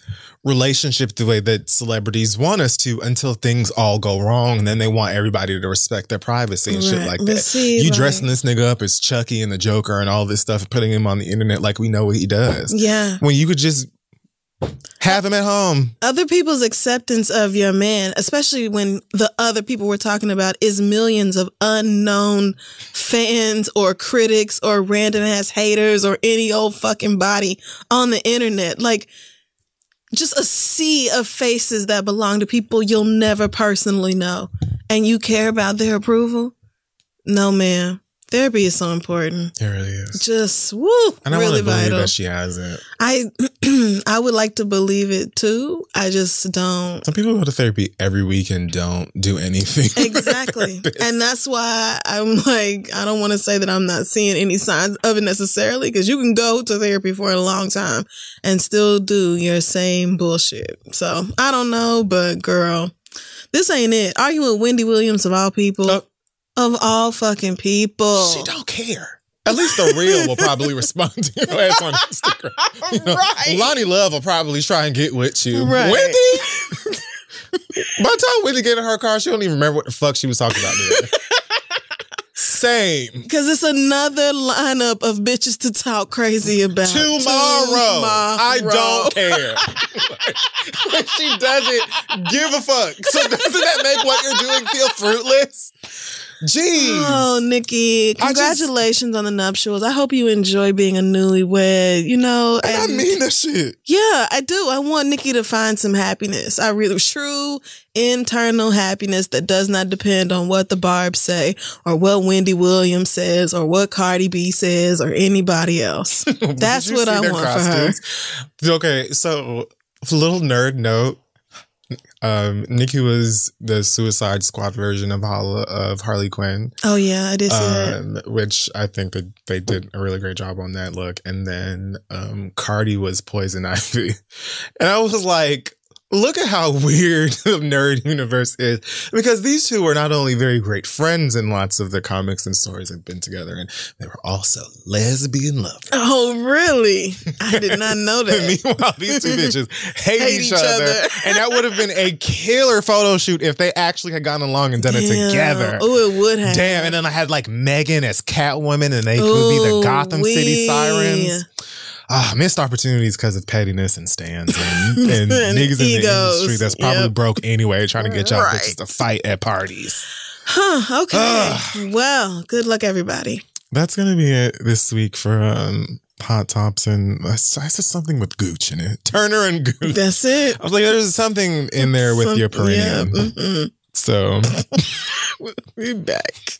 relationship the way that celebrities want us to until things all go wrong, and then they want everybody to respect their privacy and right. shit like that. See, you like, dressing this nigga up as Chucky and the Joker and all this stuff and putting him on the internet like we know what he does. Yeah. When you could just have him at home. Other people's acceptance of your man, especially when the other people we're talking about is millions of unknown fans or critics or random ass haters or any old fucking body on the internet. Like, just a sea of faces that belong to people you'll never personally know. And you care about their approval? No, ma'am. Therapy is so important. It really is. Just, woo, and I really vital. I want to believe that she has it. I, I would like to believe it, too. I just don't. Some people go to therapy every week and don't do anything. Exactly. And that's why I'm like, I don't want to say that I'm not seeing any signs of it necessarily, because you can go to therapy for a long time and still do your same bullshit. So, I don't know, but girl, this ain't it. Arguing with Wendy Williams, of all people. Oh. Of all fucking people. She don't care. At least the real will probably respond to your ass on Instagram. You know, right. Lonnie Love will probably try and get with you. Right. Wendy? By the time Wendy get in her car, she don't even remember what the fuck she was talking about today. Same. Because it's another lineup of bitches to talk crazy about. Tomorrow. Tomorrow. I don't care. like, like she doesn't give a fuck. So doesn't that make what you're doing feel fruitless? Jeez. Oh, Nikki, congratulations just, on the nuptials. I hope you enjoy being a newlywed, you know. And and, I mean that shit. Yeah, I do. I want Nikki to find some happiness. I really, true internal happiness that does not depend on what the Barbs say or what Wendy Williams says or what Cardi B says or anybody else. That's what I want costumes? For her. Okay, so a little nerd note. Um, Nikki was the Suicide Squad version of Holla, of Harley Quinn. Oh yeah, I did see um, that. Which I think that they did a really great job on that look. And then um, Cardi was Poison Ivy, and I was like, look at how weird the nerd universe is, because these two were not only very great friends in lots of the comics and stories they've been together in, they were also lesbian lovers. Oh, really? I did not know that. Meanwhile, these two bitches hate, hate each, each other. other. And that would have been a killer photo shoot if they actually had gotten along and done Damn. It together. Oh, it would have. Damn. And then I had like Megan as Catwoman, and they Ooh, could be the Gotham wee. City sirens. Ah, missed opportunities because of pettiness and stands and, and, and niggas in the industry that's probably yep. broke anyway, trying to get y'all right. bitches to fight at parties. Huh, okay. Uh, well, good luck, everybody. That's going to be it this week for um, Hot Tops. And I, I said something with Gooch in it. Turner and Gooch. That's it. I was like, there's something in there with Some, your perineum. Yeah, mm-hmm. So. We'll be back.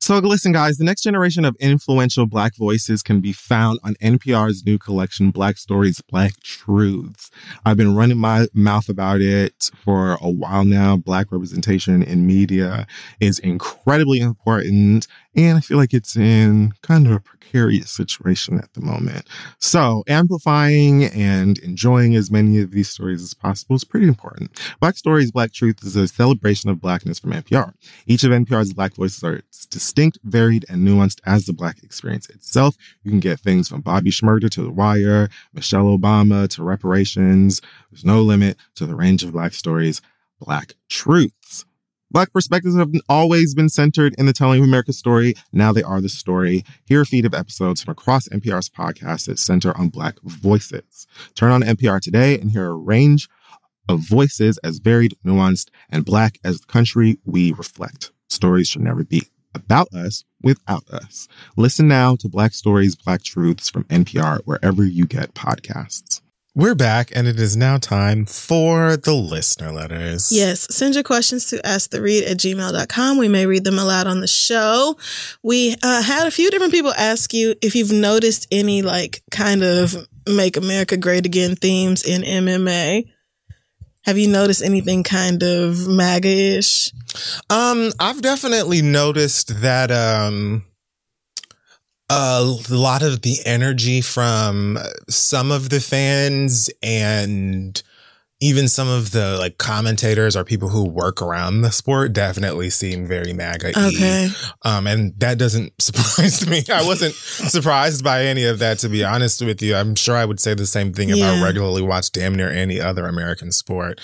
So listen, guys, the next generation of influential Black voices can be found on N P R's new collection, Black Stories, Black Truths. I've been running my mouth about it for a while now. Black representation in media is incredibly important, and I feel like it's in kind of a precarious situation at the moment. So amplifying and enjoying as many of these stories as possible is pretty important. Black Stories, Black Truth is a celebration of Blackness from N P R. Each of N P R's Black voices are distinct, varied, and nuanced as the Black experience itself. You can get things from Bobby Schmurda to The Wire, Michelle Obama to reparations. There's no limit to the range of Black Stories, Black Truths. Black perspectives have always been centered in the telling of America's story. Now they are the story. Hear a feed of episodes from across N P R's podcasts that center on Black voices. Turn on N P R today and hear a range of voices as varied, nuanced, and Black as the country we reflect. Stories should never be about us without us. Listen now to Black Stories, Black Truths from N P R, wherever you get podcasts. We're back, and it is now time for the listener letters. Yes. Send your questions to ask the read at gmail dot com. We may read them aloud on the show. We uh, had a few different people ask you if you've noticed any, like, kind of Make America Great Again themes in M M A. Have you noticed anything kind of MAGA-ish? Um, I've definitely noticed that um, a lot of the energy from some of the fans and even some of the, like, commentators or people who work around the sport definitely seem very MAGA-y. Okay. Um, and that doesn't surprise me. I wasn't surprised by any of that, to be honest with you. I'm sure I would say the same thing if yeah. I regularly watched damn near any other American sport.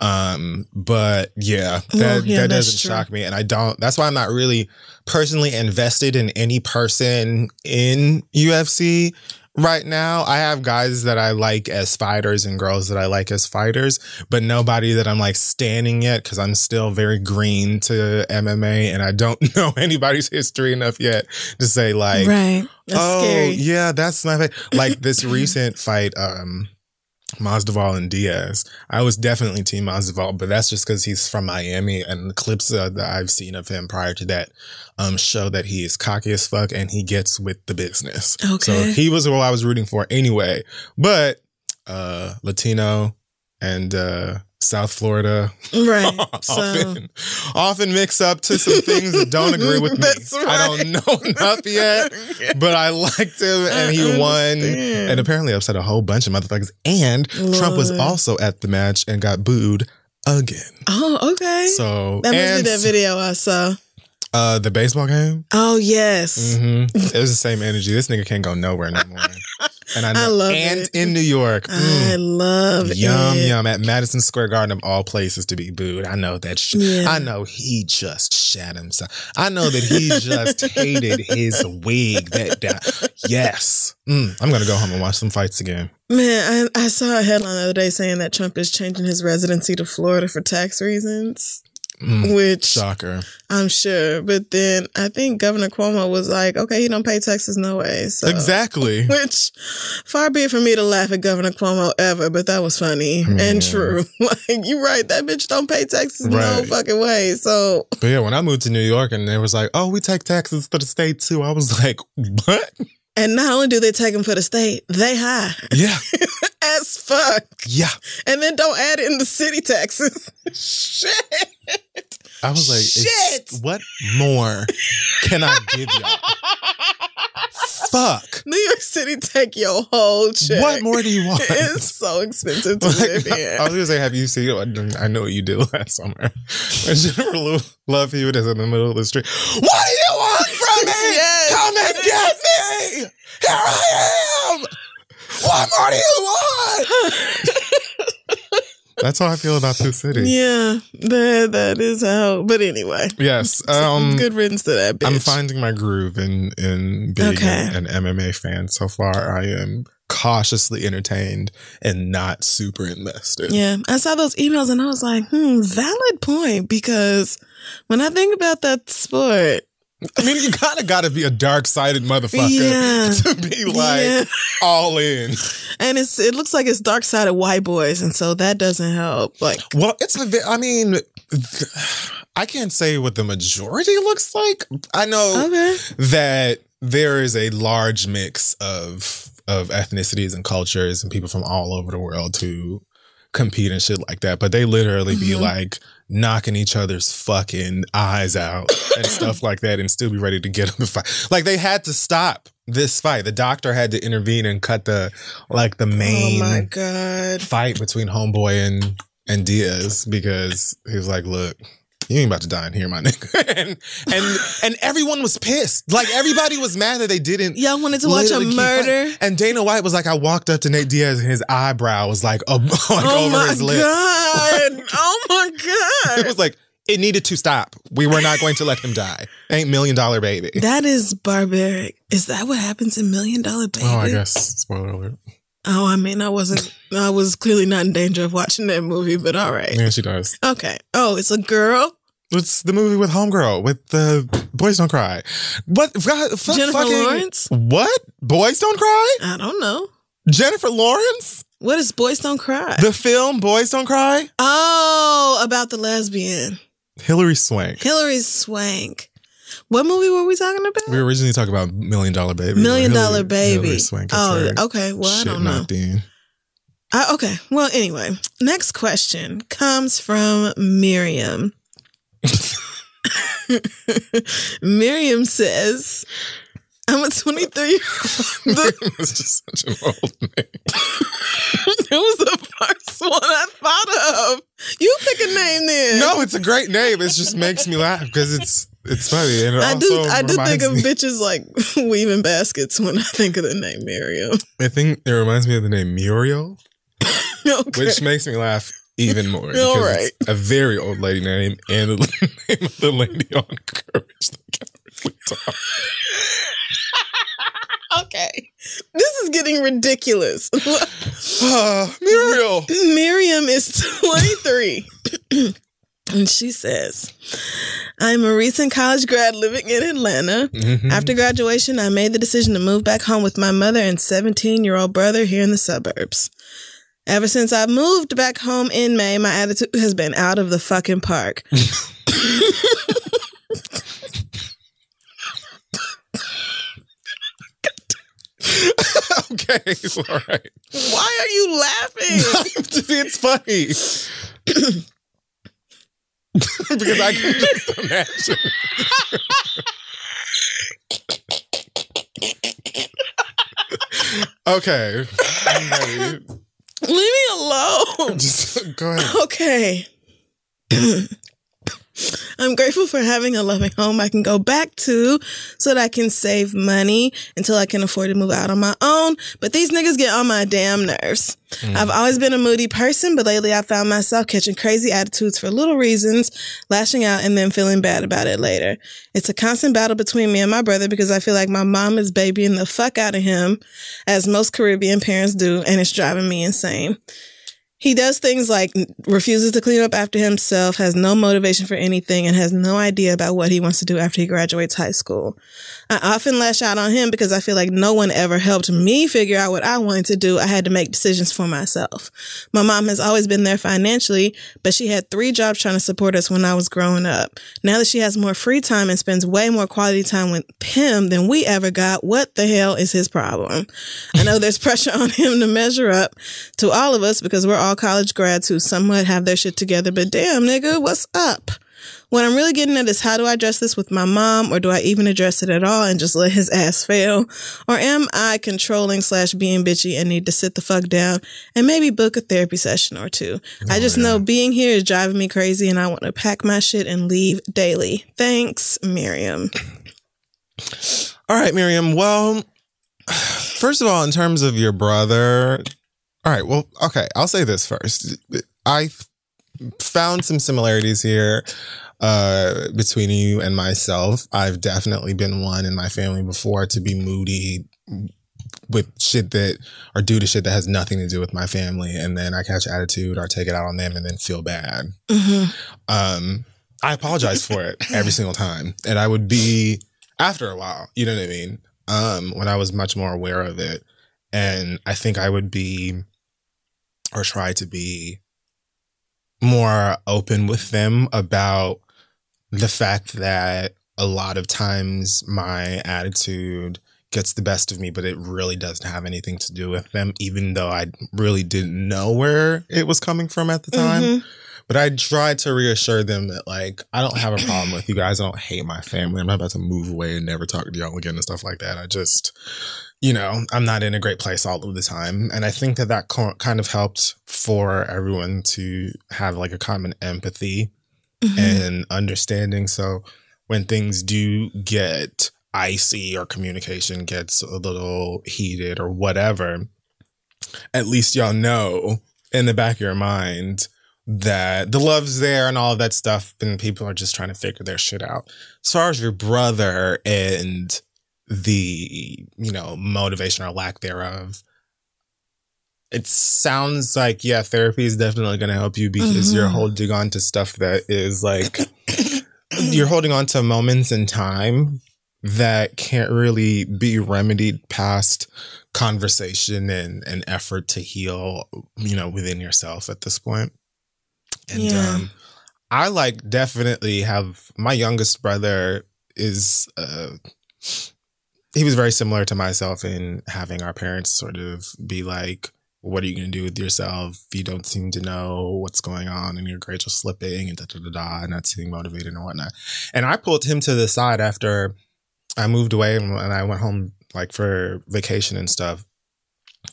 Um, but yeah, that, well, yeah, that doesn't true. shock me. And I don't, that's why I'm not really personally invested in any person in U F C. Right now, I have guys that I like as fighters and girls that I like as fighters, but nobody that I'm, like, standing yet, because I'm still very green to M M A and I don't know anybody's history enough yet to say, like, right. That's oh, scary. Yeah, that's my fight. Like, this recent fight, um, Masvidal and Diaz. I was definitely Team Masvidal, but that's just because he's from Miami, and the clips uh, that I've seen of him prior to that um, show that he is cocky as fuck and he gets with the business. Okay. So he was who I was rooting for anyway. But uh, Latino and uh, South Florida right, often, so. often mix up to some things that don't agree with me. That's right. I don't know enough yet, but I liked him and I he understand. won and apparently upset a whole bunch of motherfuckers. And Lord. Trump was also at the match and got booed again. Oh, okay. So that must be that video I saw. Uh, the baseball game? Oh, yes. Mm-hmm. It was the same energy. This nigga can't go nowhere no more. And I, know, I love and it. And in New York. Mm, I love yum, it. Yum, yum. At Madison Square Garden, of all places to be booed. I know that shit. Yeah. I know he just shat himself. I know that he just hated his wig. That down. Yes. Mm, I'm going to go home and watch some fights again. Man, I, I saw a headline the other day saying that Trump is changing his residency to Florida for tax reasons. Mm, which shocker, I'm sure. But then I think Governor Cuomo was like, okay, he don't pay taxes no way. So. Exactly. Which far be it for me to laugh at Governor Cuomo ever, but that was funny I mean, and true. Like, you're right. That bitch don't pay taxes right. no fucking way. So. But yeah, when I moved to New York and they was like, oh, we take taxes for the state too. I was like, what? And not only do they take them for the state, they high. Yeah. As fuck. Yeah. And then don't add in the city taxes. Shit. I was like, shit. What more can I give y'all? fuck? New York City take your whole check. What more do you want? It's so expensive to like, live in. I was going to say, have you seen it? I know what you did last summer. I generally love you that's in the middle of the street. What do you want from me? Yes. Come and get me. Here I am. What more do you want? That's how I feel about this city. Yeah, that that is how. But anyway, yes, um, good riddance to that bitch. I'm finding my groove in in being okay. an, an M M A fan so far. I am cautiously entertained and not super invested. Yeah, I saw those emails and I was like, hmm, valid point. Because when I think about that sport, I mean, you kind of got to be a dark-sided motherfucker yeah. to be like yeah. all in. And it's it looks like it's dark-sided white boys, and so that doesn't help. Like, well, it's I mean, I can't say what the majority looks like. I know okay. that there is a large mix of of ethnicities and cultures and people from all over the world who compete and shit like that, but they literally mm-hmm. be like knocking each other's fucking eyes out and stuff like that and still be ready to get them to fight. Like, they had to stop this fight. The doctor had to intervene and cut the like the main oh my God. fight between homeboy and and Diaz because he was like, look, you ain't about to die in here, my nigga. and and and everyone was pissed. Like, everybody was mad that they didn't. Y'all wanted to watch a murder. And Dana White was like, I walked up to Nate Diaz and his eyebrow was like, um, like oh over my his lip. God. Like, oh my God. It was like, it needed to stop. We were not going to let him die. Ain't Million Dollar Baby. That is barbaric. Is that what happens in Million Dollar Baby? Oh, I guess. Spoiler alert. Oh, I mean, I wasn't, I was clearly not in danger of watching that movie, but all right. Yeah, she does. Okay. Oh, it's a girl? It's the movie with Homegirl, with the uh, Boys Don't Cry. What? God, fuck, Jennifer fucking, Lawrence? What? Boys Don't Cry? I don't know. Jennifer Lawrence? What is Boys Don't Cry? The film Boys Don't Cry? Oh, about the lesbian. Hilary Swank. Hilary Swank. What movie were we talking about? We were originally talking about Million Dollar Baby. Million Hilary, Dollar Baby. Hilary Swank. Oh, okay. Well, I don't know. I, okay. Well, anyway. Next question comes from Miriam. Miriam says, I'm a twenty-three year old. It was just such an old name. It was the first one I thought of. You pick a name then. No, it's a great name. It just makes me laugh because it's it's funny. And it I do I do think of me. bitches like weaving baskets when I think of the name Miriam. I think it reminds me of the name Muriel, okay. which makes me laugh. Even more. All right. It's a very old lady name and the name of the lady on Courage the Cowardly Dog. Okay. This is getting ridiculous. uh, Muriel. Miriam is twenty-three. And she says, I'm a recent college grad living in Atlanta. Mm-hmm. After graduation, I made the decision to move back home with my mother and seventeen-year-old brother here in the suburbs. Ever since I moved back home in May, my attitude has been out of the fucking park. Okay, it's all right. Why are you laughing? It's funny. Because I can just imagine. Okay. I'm ready. Leave me alone. Just go ahead. Okay. I'm grateful for having a loving home I can go back to so that I can save money until I can afford to move out on my own. But these niggas get on my damn nerves. Mm. I've always been a moody person, but lately I found myself catching crazy attitudes for little reasons, lashing out, and then feeling bad about it later. It's a constant battle between me and my brother because I feel like my mom is babying the fuck out of him, as most Caribbean parents do, and it's driving me insane. He does things like refuses to clean up after himself, has no motivation for anything, and has no idea about what he wants to do after he graduates high school. I often lash out on him because I feel like no one ever helped me figure out what I wanted to do. I had to make decisions for myself. My mom has always been there financially, but she had three jobs trying to support us when I was growing up. Now that she has more free time and spends way more quality time with him than we ever got, what the hell is his problem? I know there's pressure on him to measure up to all of us because we're all college grads who somewhat have their shit together, but damn, nigga, what's up? What I'm really getting at is, how do I address this with my mom, or do I even address it at all and just let his ass fail? Or am I controlling slash being bitchy and need to sit the fuck down and maybe book a therapy session or two? Oh, I just yeah. know being here is driving me crazy and I want to pack my shit and leave daily. Thanks, Miriam. All right, Miriam. Well, first of all, in terms of your brother, all right, well, okay, I'll say this first. I found some similarities here uh, between you and myself. I've definitely been one in my family before to be moody with shit that, or due to shit that has nothing to do with my family. And then I catch attitude or take it out on them and then feel bad. Mm-hmm. Um, I apologize for it every single time. And I would be, after a while, you know what I mean? Um, when I was much more aware of it. And I think I would be, or try to be, more open with them about the fact that a lot of times my attitude gets the best of me, but it really doesn't have anything to do with them, even though I really didn't know where it was coming from at the time. Mm-hmm. But I tried to reassure them that, like, I don't have a problem with you guys. I don't hate my family. I'm not about to move away and never talk to y'all again and stuff like that. I just, you know, I'm not in a great place all of the time. And I think that that co- kind of helped for everyone to have, like, a common empathy mm-hmm. and understanding. So when things do get icy or communication gets a little heated or whatever, at least y'all know in the back of your mind that the love's there and all of that stuff, and people are just trying to figure their shit out. As far as your brother and the, you know, motivation or lack thereof, it sounds like, yeah, therapy is definitely going to help you, because mm-hmm. you're holding on to stuff that is like, you're holding on to moments in time that can't really be remedied past conversation and, and effort to heal, you know, within yourself at this point. And yeah. um, I, like, definitely have, my youngest brother is, uh, he was very similar to myself in having our parents sort of be like, what are you going to do with yourself? You don't seem to know what's going on and your grades are slipping and da-da-da-da, and not seeming motivated and whatnot. And I pulled him to the side after I moved away and, and I went home, like, for vacation and stuff.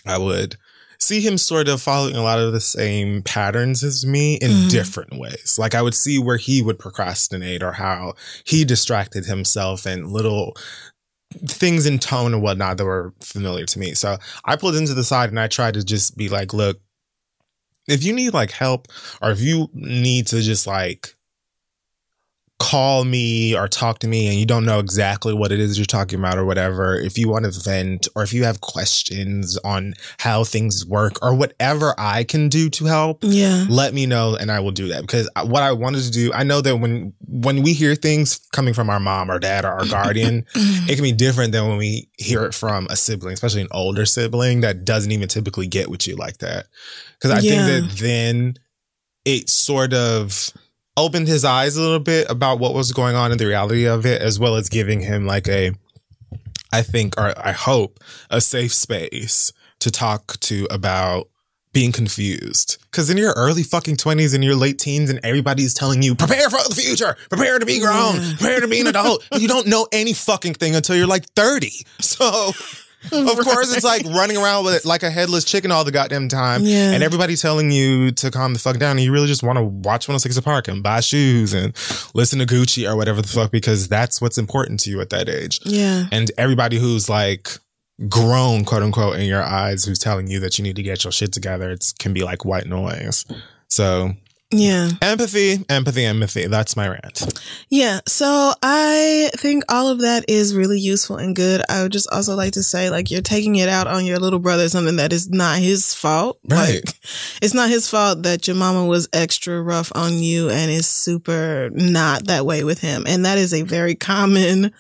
I would see him sort of following a lot of the same patterns as me in mm. different ways. Like, I would see where he would procrastinate or how he distracted himself and little things in tone and whatnot that were familiar to me. So I pulled him to the side and I tried to just be like, look, if you need, like, help, or if you need to just, like, call me or talk to me and you don't know exactly what it is you're talking about or whatever, if you want to vent or if you have questions on how things work or whatever I can do to help, yeah, let me know and I will do that. Because what I wanted to do, I know that when when we hear things coming from our mom or dad or our guardian, it can be different than when we hear it from a sibling, especially an older sibling that doesn't even typically get with you like that. Because I yeah. think that then it sort of opened his eyes a little bit about what was going on and the reality of it, as well as giving him, like, a, I think, or I hope, a safe space to talk to about being confused. Because in your early fucking twenties and your late teens and everybody's telling you, prepare for the future, prepare to be grown, prepare to be an adult. You don't know any fucking thing until you're like thirty. So... Of course, it's like running around with like a headless chicken all the goddamn time. Yeah. And everybody telling you to calm the fuck down. And you really just want to watch one oh six Park and buy shoes and listen to Gucci or whatever the fuck, because that's what's important to you at that age. Yeah. And everybody who's like grown, quote unquote, in your eyes, who's telling you that you need to get your shit together, it can be like white noise. So... Yeah. Empathy, empathy, empathy. That's my rant. Yeah. So I think all of that is really useful and good. I would just also like to say, like, you're taking it out on your little brother, something that is not his fault. Right. Like, it's not his fault that your mama was extra rough on you and is super not that way with him. And that is a very common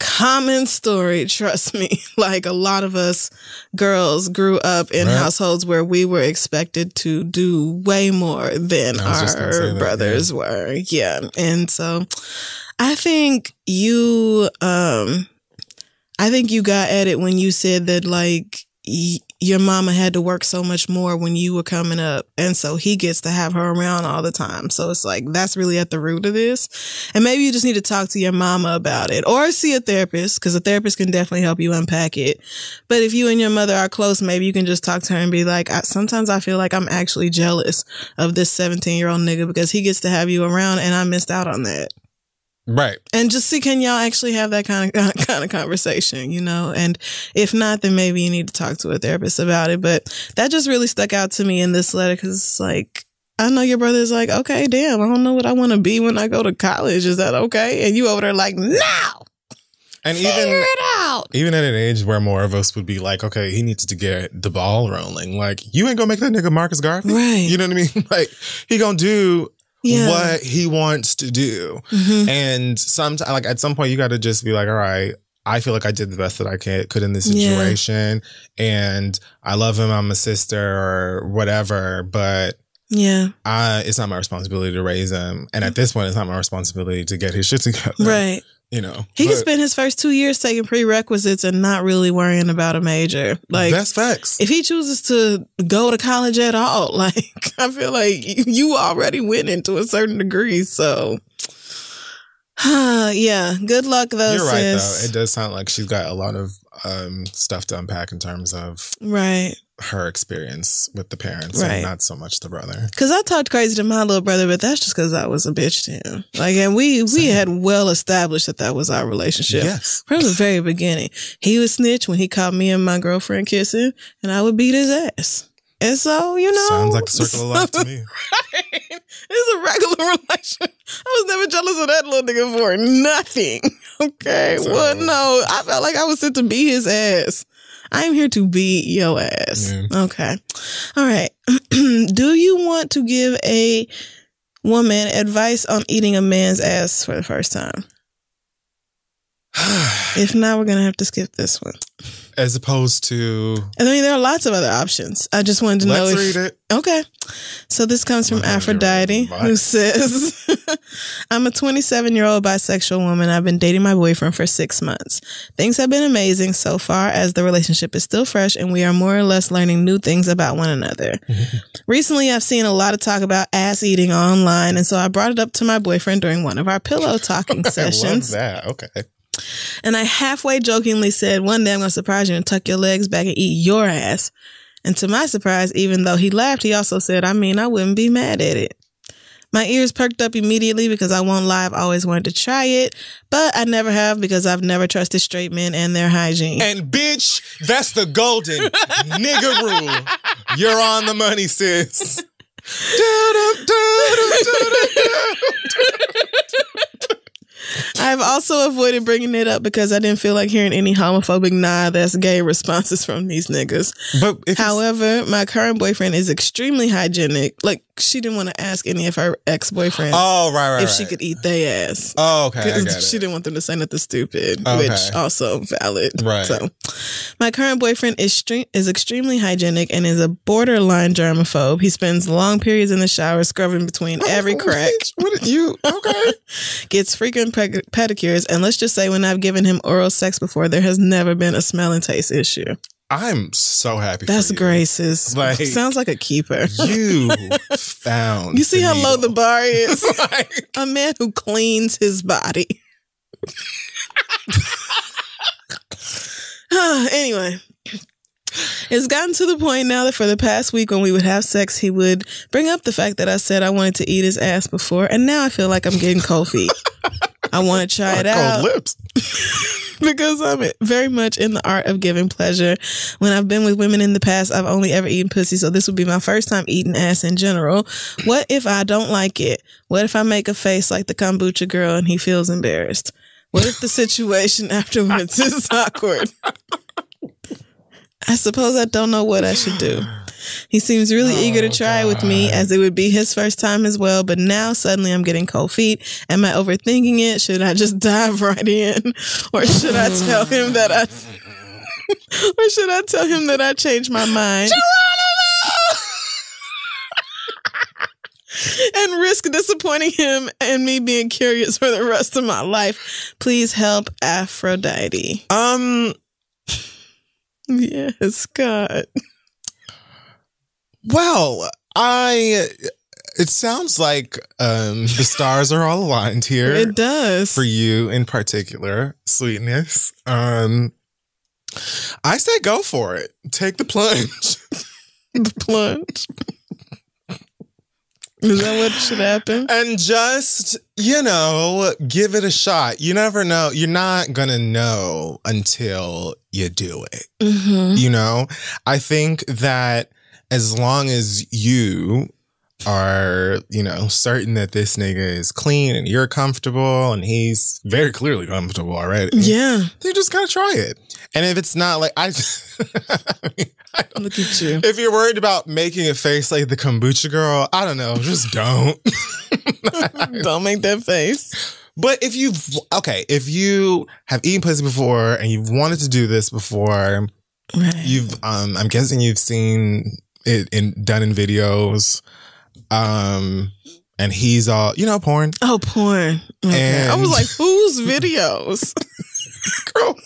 Common story, trust me. Like, a lot of us girls grew up in right. households where we were expected to do way more than our brothers that, yeah. were. Yeah. And so I think you, um, I think you got at it when you said that, like, y- your mama had to work so much more when you were coming up. And so he gets to have her around all the time. So it's like, that's really at the root of this. And maybe you just need to talk to your mama about it or see a therapist, because a therapist can definitely help you unpack it. But if you and your mother are close, maybe you can just talk to her and be like, I, sometimes I feel like I'm actually jealous of this seventeen year old nigga because he gets to have you around and I missed out on that. Right. And just see, can y'all actually have that kind of kind of conversation, you know? And if not, then maybe you need to talk to a therapist about it. But that just really stuck out to me in this letter because it's like, I know your brother is like, okay, damn, I don't know what I want to be when I go to college. Is that okay? And you over there like, no! And figure even, it out! Even at an age where more of us would be like, okay, he needs to get the ball rolling. Like, you ain't gonna make that nigga Marcus Garvey. Right. You know what I mean? Like, he gonna do... Yeah. What he wants to do. Mm-hmm. And sometimes, like, at some point, you got to just be like, all right, I feel like I did the best that I can, could in this situation. Yeah. And I love him. I'm a sister or whatever. But yeah, I, it's not my responsibility to raise him. And at this point, it's not my responsibility to get his shit together. Right. You know, he but, could spend his first two years taking prerequisites and not really worrying about a major. Like, that's facts. If he chooses to go to college at all, like, I feel like you already went into a certain degree. So, yeah, good luck, though. You're right, sis. Though. It does sound like she's got a lot of um, stuff to unpack in terms of right. her experience with the parents right. and not so much the brother. Because I talked crazy to my little brother, but that's just because I was a bitch to him. Like, and we, we had well established that that was our relationship yes. from the very beginning. He would snitch when he caught me and my girlfriend kissing, and I would beat his ass. And so, you know. Sounds like a circle of life to me. Right. It's a regular relationship. I was never jealous of that little nigga for nothing. Okay. So, well, no, I felt like I was sent to beat his ass. I'm here to beat your ass. Yeah. Okay. All right. Do you want to give a woman advice on eating a man's ass for the first time? If not, we're going to have to skip this one. As opposed to... I mean, there are lots of other options. I just wanted to know if... Let's read it. Okay. So this comes from Aphrodite, who says, I'm a twenty-seven-year-old bisexual woman. I've been dating my boyfriend for six months. Things have been amazing so far as the relationship is still fresh and we are more or less learning new things about one another. Recently, I've seen a lot of talk about ass eating online, and so I brought it up to my boyfriend during one of our pillow talking sessions. I love that. Okay. And I halfway jokingly said, one day I'm going to surprise you and tuck your legs back and eat your ass. And to my surprise, even though he laughed, he also said, I mean, I wouldn't be mad at it. My ears perked up immediately because I won't lie, I've always wanted to try it, but I never have because I've never trusted straight men and their hygiene. And bitch, that's the golden nigga rule. You're on the money, sis. I've also avoided bringing it up because I didn't feel like hearing any homophobic nah, that's gay responses from these niggas. But however, my current boyfriend is extremely hygienic. Like, she didn't want to ask any of her ex-boyfriends oh, right, right, if right. she could eat their ass. Oh, okay. Because she didn't want them to say nothing stupid, okay. which also valid. Right. So, my current boyfriend is stre- is extremely hygienic and is a borderline germaphobe. He spends long periods in the shower scrubbing between oh, every crack. Bitch, what did you? Okay. Gets frequent pe- pedicures. And let's just say when I've given him oral sex before, there has never been a smell and taste issue. I'm so happy That's for you. Great, sis. Like, sounds like a keeper. You found You see how needle. Low the bar is? Like, a man who cleans his body. Anyway. It's gotten to the point now that for the past week when we would have sex, he would bring up the fact that I said I wanted to eat his ass before, and now I feel like I'm getting cold feet. I want to try it cold out. Cold lips. Because I'm very much in the art of giving pleasure. When I've been with women in the past, I've only ever eaten pussy, so this would be my first time eating ass in general. What if I don't like it? What if I make a face like the kombucha girl and he feels embarrassed? What if the situation afterwards is awkward? I suppose I don't know what I should do. He seems really oh, eager to try God. with me as it would be his first time as well. But now suddenly I'm getting cold feet. Am I overthinking it? Should I just dive right in? Or should I tell him that I... or should I tell him that I changed my mind? And risk disappointing him and me being curious for the rest of my life. Please help, Aphrodite. Um... Yes, God. Well, I... It sounds like um, the stars are all aligned here. It does. For you in particular, sweetness. Um, I say go for it. Take the plunge. The plunge. Is that what should happen? And just, you know, give it a shot. You never know. You're not going to know until you do it. Mm-hmm. You know, I think that as long as you... are, you know, certain that this nigga is clean and you're comfortable and he's very clearly comfortable already. Yeah. You just gotta try it. And if it's not like, I, I mean, I don't, look at you. If you're worried about making a face like the kombucha girl, I don't know, just don't. Don't make that face. But if you've, okay, if you have eaten pussy before and you've wanted to do this before, right. you've, um, I'm guessing you've seen it in, done in videos. Um, and he's all, you know, porn. Oh, porn. Okay. And I was like, whose videos? Girl.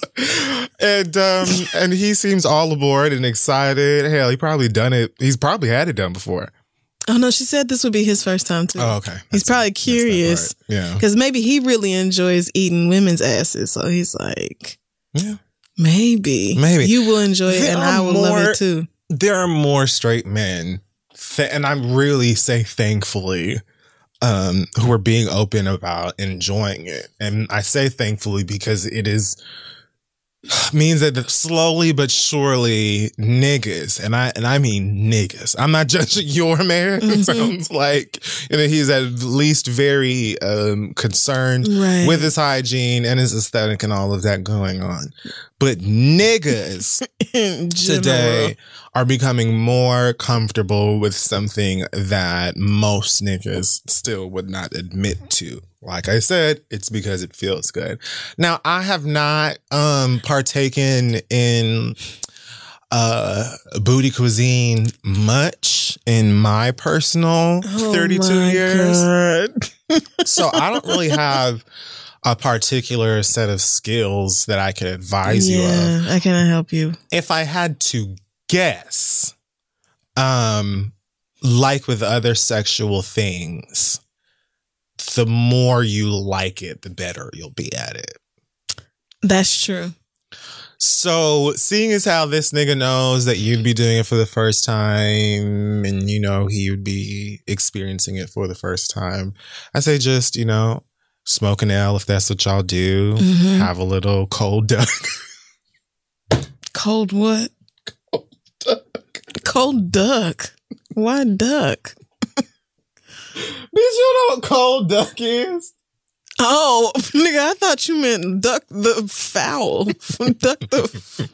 And, um, and he seems all aboard and excited. Hell, he probably done it. He's probably had it done before. Oh, no, she said this would be his first time, too. Oh, okay. That's he's probably that, curious. Yeah. Because maybe he really enjoys eating women's asses. So he's like, yeah, maybe. Maybe. You will enjoy it there and I will more, love it, too. There are more straight men. Th- and I really say thankfully, um, who are being open about enjoying it. And I say thankfully because it is means that slowly but surely niggas, and I and I mean niggas. I'm not judging your man. Mm-hmm. It sounds like, you know, he's at least very um, concerned right. with his hygiene and his aesthetic and all of that going on. But niggas today are becoming more comfortable with something that most niggas still would not admit to. Like I said, it's because it feels good. Now, I have not um, partaken in uh, booty cuisine much in my personal oh thirty-two my years. So I don't really have a particular set of skills that I could advise yeah, you of. I cannot help you. If I had to guess, um, like with other sexual things, the more you like it, the better you'll be at it. That's true. So, seeing as how this nigga knows that you'd be doing it for the first time, and you know he would be experiencing it for the first time, I say just, you know, smoke an L if that's what y'all do. Mm-hmm. Have a little cold duck. Cold what? Duck. Cold duck. Why duck? Bitch, you know what cold duck is? Oh, nigga, I thought you meant duck the fowl. Duck the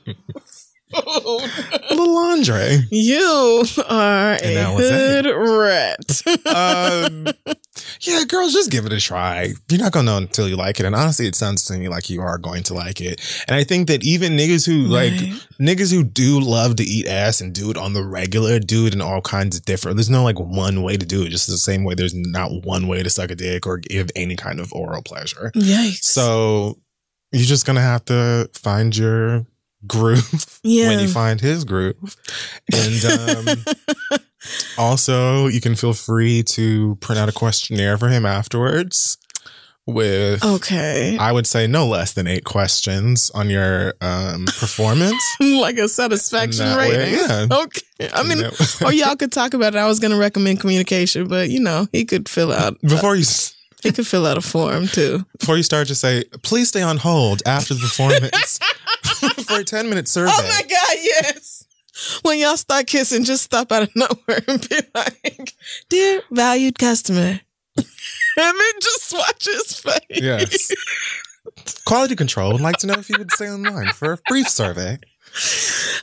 Little Andre. You are a good rat. um, yeah, girls, just give it a try. You're not going to know until you like it. And honestly, it sounds to me like you are going to like it. And I think that even niggas who right. like niggas who do love to eat ass and do it on the regular, do it in all kinds of different. There's no like one way to do it. Just the same way there's not one way to suck a dick or give any kind of oral pleasure. Yikes. So you're just going to have to find your groove yeah. when you find his groove. And um, also you can feel free to print out a questionnaire for him afterwards with okay I would say no less than eight questions on your um performance. Like a satisfaction rating way, yeah. Okay, I mean or y'all could talk about it. I was going to recommend communication, but you know he could fill out before you s- he could fill out a form too. Before you start, just say please stay on hold after the performance for a ten minute survey. Oh my God, yes. When y'all start kissing, just stop out of nowhere and be like, dear valued customer. And then just watch his face. Yes. Quality control would like to know if you would stay online for a brief survey.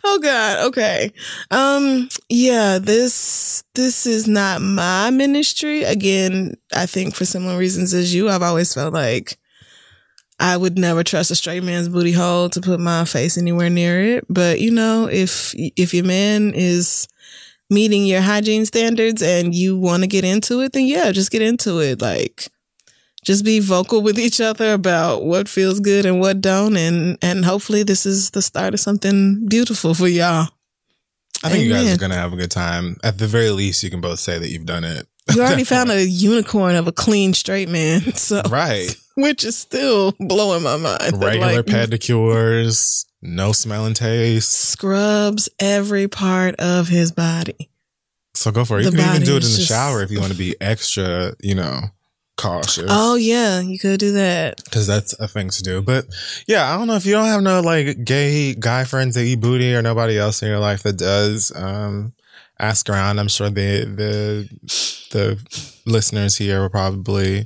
Oh God, okay. Um, yeah, this this is not my ministry. Again, I think for similar reasons as you, I've always felt like I would never trust a straight man's booty hole to put my face anywhere near it. But, you know, if if your man is meeting your hygiene standards and you want to get into it, then, yeah, just get into it. Like, just be vocal with each other about what feels good and what don't. And, and hopefully this is the start of something beautiful for y'all. I think Amen. You guys are going to have a good time. At the very least, you can both say that you've done it. You already found a unicorn of a clean, straight man. So right. Which is still blowing my mind. Regular like, pedicures, no smell and taste. Scrubs every part of his body. So go for it. The you can even do it in the just... shower if you want to be extra, you know, cautious. Oh, yeah. You could do that. Because that's a thing to do. But yeah, I don't know if you don't have no like gay guy friends that eat booty or nobody else in your life that does. Um, ask around. I'm sure the the the listeners here will probably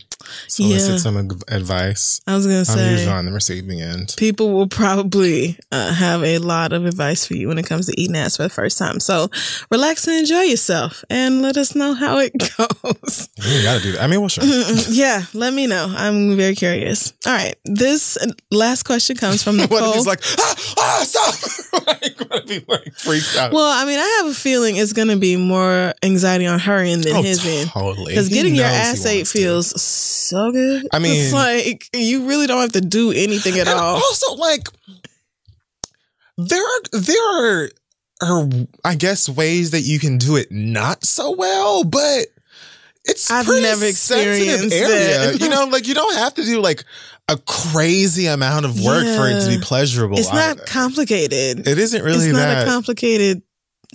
solicit yeah. some advice. I was gonna say, I'm usually on the receiving end. People will probably uh, have a lot of advice for you when it comes to eating ass for the first time. So relax and enjoy yourself, and let us know how it goes. You gotta do that. I mean, what's your yeah? Let me know. I'm very curious. All right, this last question comes from Nicole. What if he's like, ah, ah, stop! Like, what if he like freaked out? Well, I mean, I have a feeling it's gonna be more anxiety on her end than oh, his totally. end. Totally. Because getting your ass ate feels to. so good. I mean, it's like you really don't have to do anything at all. Also, like there are there are, are I guess ways that you can do it not so well, but it's I've pretty never experienced sensitive area. That. You know, like you don't have to do like a crazy amount of work yeah. for it to be pleasurable. It's either. Not complicated. It isn't really it's that not a complicated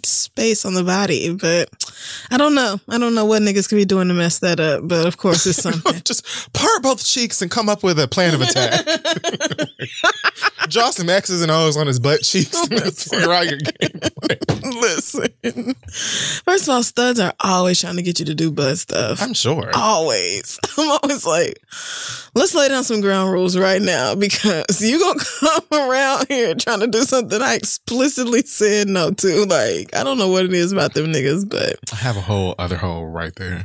space on the body, but I don't know. I don't know what niggas could be doing to mess that up, but of course it's something. Just part both cheeks and come up with a plan of attack. Draw some X's and O's on his butt cheeks and figure out your game plan. Listen. First of all, studs are always trying to get you to do butt stuff. I'm sure. Always. I'm always like, let's lay down some ground rules right now because you gonna come around here trying to do something I explicitly said no to. Like, I don't know what it is about them niggas, but I have a whole other hole right there.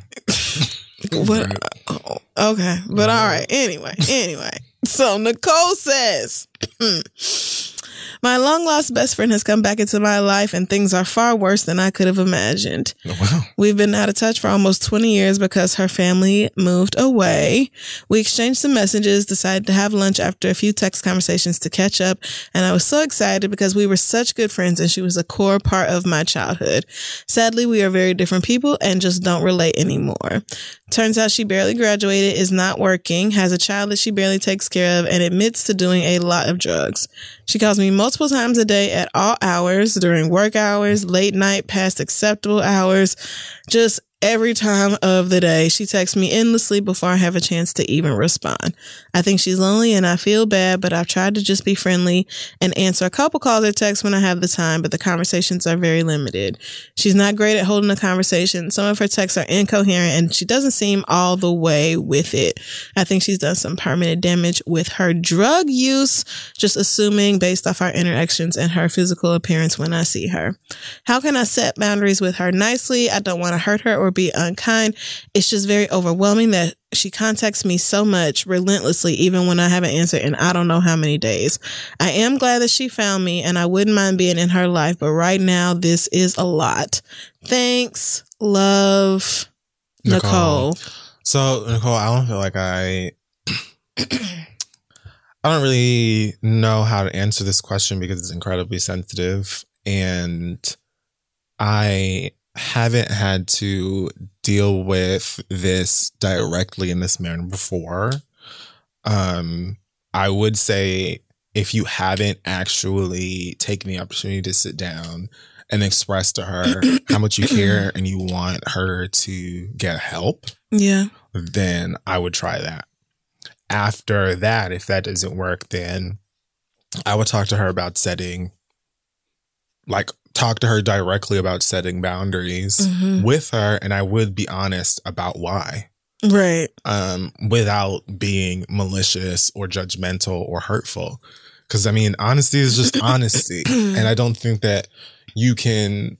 What? Right. Oh, okay. But all right. Anyway, anyway. So Nicole says, my long lost best friend has come back into my life and things are far worse than I could have imagined. Wow. We've been out of touch for almost twenty years because her family moved away. We exchanged some messages, decided to have lunch after a few text conversations to catch up. And I was so excited because we were such good friends and she was a core part of my childhood. Sadly, we are very different people and just don't relate anymore. Turns out she barely graduated, is not working, has a child that she barely takes care of, and admits to doing a lot of drugs. She calls me multiple times a day at all hours, during work hours, late night, past acceptable hours, just every time of the day. She texts me endlessly before I have a chance to even respond. I think she's lonely and I feel bad, but I've tried to just be friendly and answer a couple calls or texts when I have the time, but the conversations are very limited. She's not great at holding a conversation. Some of her texts are incoherent and she doesn't seem all the way with it. I think she's done some permanent damage with her drug use, just assuming based off our interactions and her physical appearance when I see her. How can I set boundaries with her nicely? I don't want to hurt her or be unkind. It's just very overwhelming that she contacts me so much relentlessly, even when I haven't answered in I don't know how many days. I am glad that she found me and I wouldn't mind being in her life, but right now this is a lot. Thanks, love, Nicole. Nicole. So Nicole, I don't feel like I I don't really know how to answer this question because it's incredibly sensitive and I haven't had to deal with this directly in this manner before. Um, I would say if you haven't actually taken the opportunity to sit down and express to her how much you care and you want her to get help, yeah, then I would try that. After that, if that doesn't work, then I would talk to her about setting like talk to her directly about setting boundaries mm-hmm. with her. And I would be honest about why. Right. Um, without being malicious or judgmental or hurtful. Because, I mean, honesty is just honesty. And I don't think that you can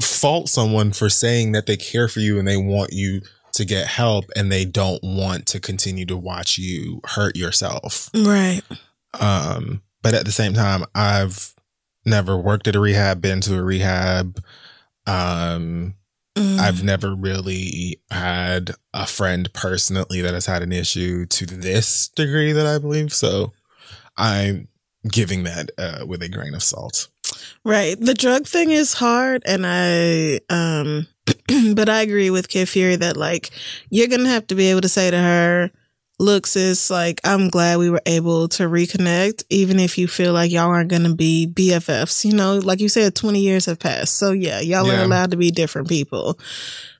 fault someone for saying that they care for you and they want you to get help and they don't want to continue to watch you hurt yourself. Right. Um, but at the same time, I've never worked at a rehab, been to a rehab. Um, mm. I've never really had a friend personally that has had an issue to this degree that I believe. So I'm giving that uh, with a grain of salt. Right. The drug thing is hard, and I, um, but I agree with Kid Fury that, like, you're going to have to be able to say to her, look, sis, like, I'm glad we were able to reconnect, even if you feel like y'all aren't going to be B F Fs. You know, like you said, twenty years have passed. So, yeah, y'all yeah. are allowed to be different people.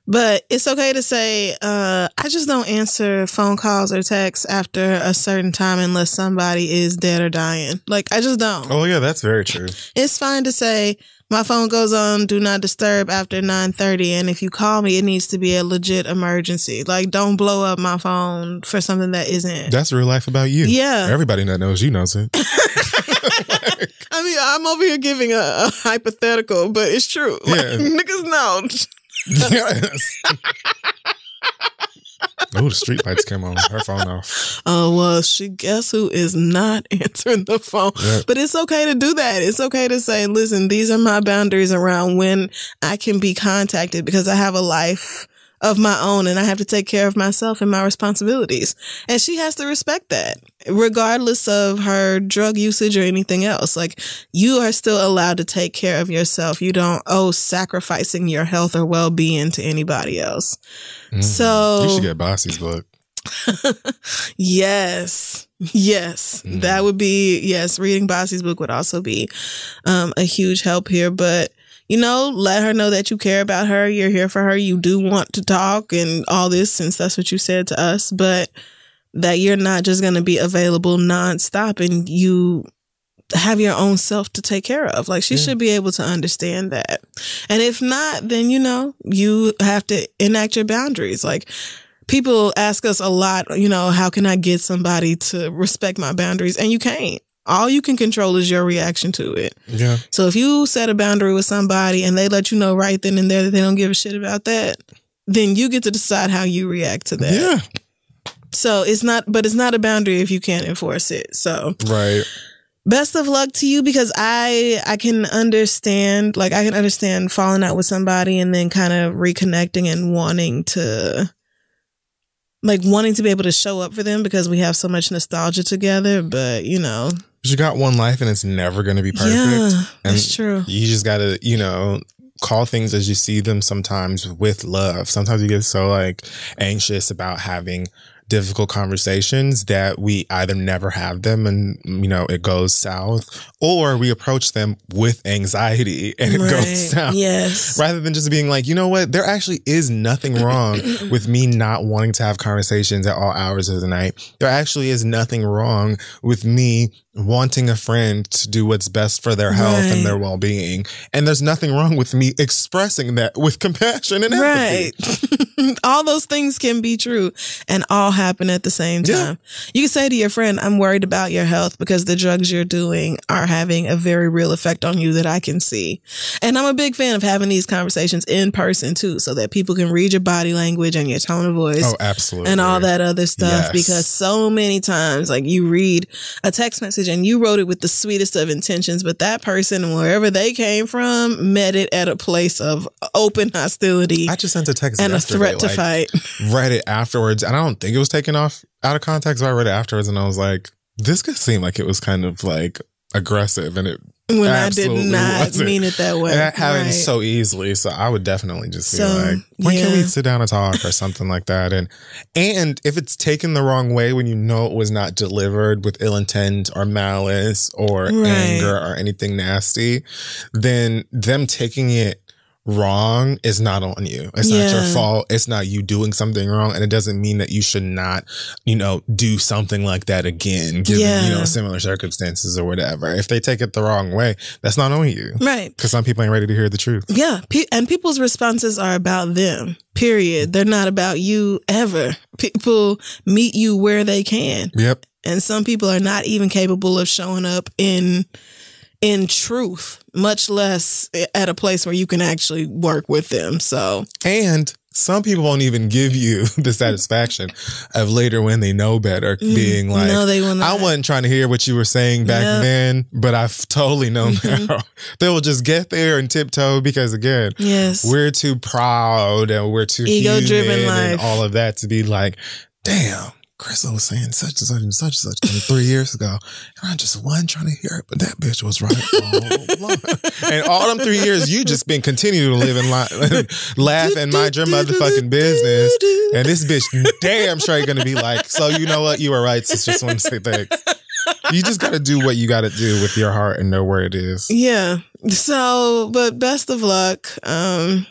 But it's okay to say, uh, I just don't answer phone calls or texts after a certain time unless somebody is dead or dying. Like, I just don't. Oh, yeah, that's very true. It's fine to say, my phone goes on do not disturb after nine thirty, and if you call me, it needs to be a legit emergency. Like, don't blow up my phone for something that isn't. That's real life about you. Yeah. Everybody that knows you knows it. Like, I mean, I'm over here giving a, a hypothetical, but it's true. Like, yeah. Niggas know. Yes. Oh, the street lights came on. Her phone off. Oh, uh, well, she guess who is not answering the phone. Yep. But it's okay to do that. It's okay to say, listen, these are my boundaries around when I can be contacted because I have a life of my own and I have to take care of myself and my responsibilities. And she has to respect that regardless of her drug usage or anything else. Like, you are still allowed to take care of yourself. You don't owe sacrificing your health or well-being to anybody else. Mm. So you should get Bossy's book. Yes. Yes. Mm. That would be, yes. Reading Bossy's book would also be um, a huge help here, but you know, let her know that you care about her. You're here for her. You do want to talk and all this, since that's what you said to us, but that you're not just going to be available nonstop and you have your own self to take care of. Like, she yeah. should be able to understand that. And if not, then, you know, you have to enact your boundaries. Like, people ask us a lot, you know, how can I get somebody to respect my boundaries? And you can't. All you can control is your reaction to it. Yeah. So if you set a boundary with somebody and they let you know right then and there that they don't give a shit about that, then you get to decide how you react to that. Yeah. So it's not, but it's not a boundary if you can't enforce it. So. Right. Best of luck to you, because I I can understand, like I can understand falling out with somebody and then kind of reconnecting and wanting to. Like wanting to be able to show up for them because we have so much nostalgia together, but you know. You got one life and it's never going to be perfect. Yeah, and that's true. You just got to, you know, call things as you see them sometimes with love. Sometimes you get so like anxious about having difficult conversations that we either never have them and, you know, it goes south, or we approach them with anxiety and it right. goes south. Yes. Rather than just being like, you know what, there actually is nothing wrong with me not wanting to have conversations at all hours of the night. There actually is nothing wrong with me wanting a friend to do what's best for their health right. and their well-being. And there's nothing wrong with me expressing that with compassion and empathy. Right. All those things can be true and all happen at the same time. Yeah. You can say to your friend, I'm worried about your health because the drugs you're doing are having a very real effect on you that I can see. And I'm a big fan of having these conversations in person too, so that people can read your body language and your tone of voice. Oh, absolutely. And all that other stuff. Yes. Because so many times, like, you read a text message and you wrote it with the sweetest of intentions, but that person, wherever they came from, met it at a place of open hostility. I just sent a text and a threat to like, fight. Read it afterwards, and I don't think it was taken off out of context. But I read it afterwards, and I was like, "This could seem like it was kind of like aggressive," and it when absolutely I did not wasn't. mean it that way. And that happened right. so easily, so I would definitely just so, be like, "When yeah. can we sit down and talk or something like that?" And and if it's taken the wrong way, when you know it was not delivered with ill intent or malice or right. anger or anything nasty, then them taking it wrong is not on you. It's yeah. not your fault. It's not you doing something wrong, and it doesn't mean that you should not, you know, do something like that again, given yeah. you know, similar circumstances or whatever. If they take it the wrong way, that's not on you, right? Because some people ain't ready to hear the truth. Yeah, Pe- and people's responses are about them. Period. They're not about you ever. People meet you where they can. Yep. And some people are not even capable of showing up in. in truth, much less at a place where you can actually work with them. So, and some people won't even give you the satisfaction of later when they know better being like, no, they will not. I wasn't trying to hear what you were saying back yep. then, but I've totally known mm-hmm. now. They will just get there and tiptoe because, again, yes. we're too proud and we're too ego-driven human life. And all of that to be like, damn. Crystal was saying such and such and such and such three years ago. And I just wasn't trying to hear it, but that bitch was right all along. And all them three years, you just been continuing to live and li- laugh and mind your motherfucking business. And this bitch damn straight going to be like, so you know what? You were right, sister. So I'm saying thanks. You just got to do what you got to do with your heart and know where it is. Yeah. So, but best of luck. Um,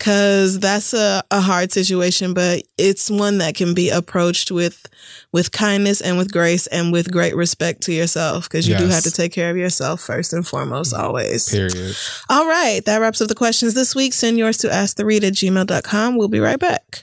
Cause that's a, a hard situation, but it's one that can be approached with with kindness and with grace and with great respect to yourself. Cause you yes. do have to take care of yourself first and foremost, always. Period. All right. That wraps up the questions this week. Send yours to ask the read at gmail dot com. We'll be right back.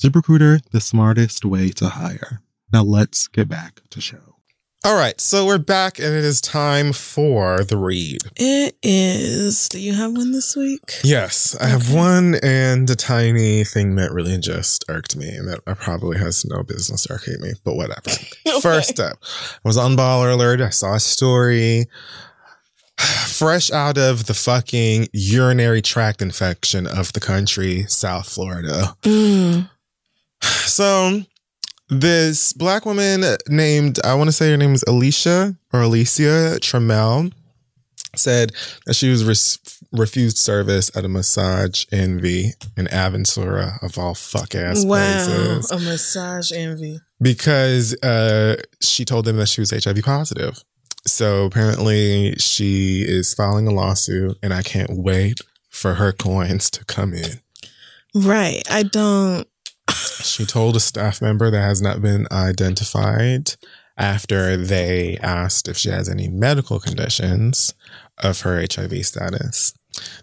ZipRecruiter, the smartest way to hire. Now let's get back to show. All right, so we're back and it is time for the read. It is. Do you have one this week? Yes, I okay. have one and a tiny thing that really just irked me and that probably has no business irking me, but whatever. Okay. First up, I was on Baller Alert. I saw a story. Fresh out of the fucking urinary tract infection of the country, South Florida. Mm. So this black woman named, I want to say her name is Alicia or Alicia Trammell, said that she was res- refused service at a Massage Envy in Aventura, of all fuck ass wow, places. Wow, a Massage Envy. Because uh, she told them that she was H I V positive. So apparently she is filing a lawsuit and I can't wait for her coins to come in. Right. I don't. She told a staff member that has not been identified after they asked if she has any medical conditions of her H I V status.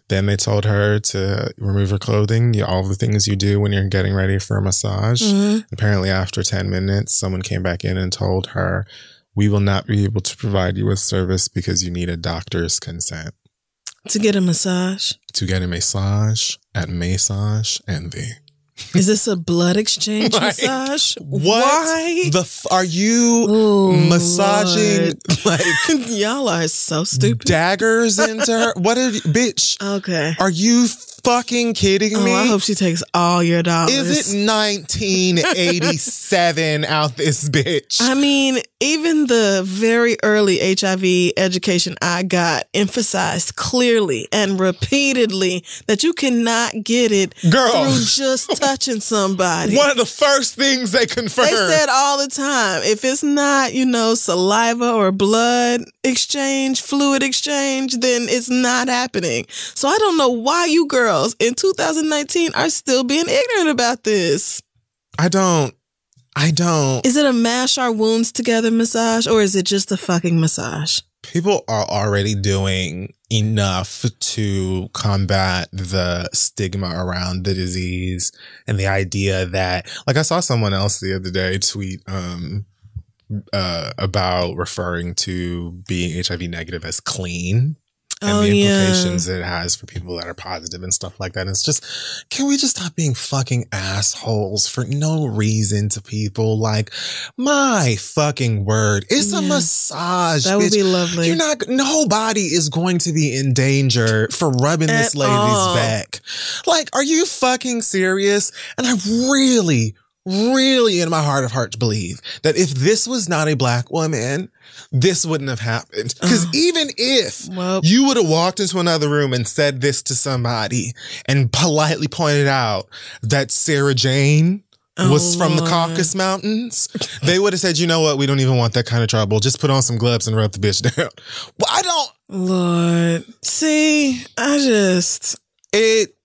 Then they told her to remove her clothing, all the things you do when you're getting ready for a massage. Mm-hmm. Apparently after ten minutes, someone came back in and told her, "We will not be able to provide you with service because you need a doctor's consent." To get a massage? To get a massage at Massage Envy. Is this a blood exchange like, massage? What? Why? The f- are you Ooh, massaging Lord. like y'all are so stupid. Daggers into her? What are you, bitch? Okay. Are you fucking kidding me? Oh, I hope she takes all your dollars. Is it nineteen eighty-seven out this bitch? I mean, even the very early H I V education I got emphasized clearly and repeatedly that you cannot get it Girl. through just touching somebody. One of the first things they confirmed. They said all the time, if it's not, you know, saliva or blood exchange, fluid exchange, then it's not happening. So I don't know why you girls in two thousand nineteen are still being ignorant about this. I don't. I don't. Is it a mash our wounds together massage or is it just a fucking massage? People are already doing enough to combat the stigma around the disease and the idea that, like, I saw someone else the other day tweet um, uh, about referring to being H I V negative as clean. And oh, the implications yeah. it has for people that are positive and stuff like that. And it's just, can we just stop being fucking assholes for no reason to people? Like, my fucking word, it's yeah. a massage. That bitch. Would be lovely. You're not. Nobody is going to be in danger for rubbing At this lady's all. back. Like, are you fucking serious? And I really, really in my heart of hearts believe that if this was not a black woman, this wouldn't have happened. Because oh. even if well. you would have walked into another room and said this to somebody and politely pointed out that Sarah Jane oh, was from Lord. the Caucasus Mountains, they would have said, you know what? We don't even want that kind of trouble. Just put on some gloves and rub the bitch down. Well, I don't. Lord. See, I just. It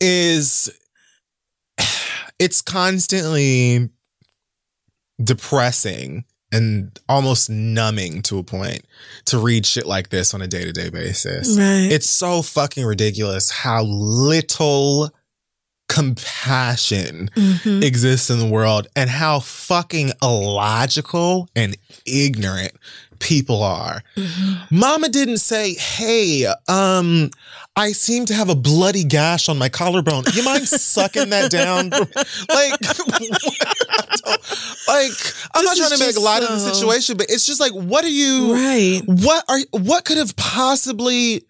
is. It's constantly depressing and almost numbing to a point to read shit like this on a day-to-day basis. Right. It's so fucking ridiculous how little compassion mm-hmm. exists in the world and how fucking illogical and ignorant people are. Mm-hmm. Mama didn't say, hey, um... I seem to have a bloody gash on my collarbone. You mind sucking that down? Like, like I'm this not trying to make a lot so... of the situation, but it's just like, what are you? Right. What are? What could have possibly?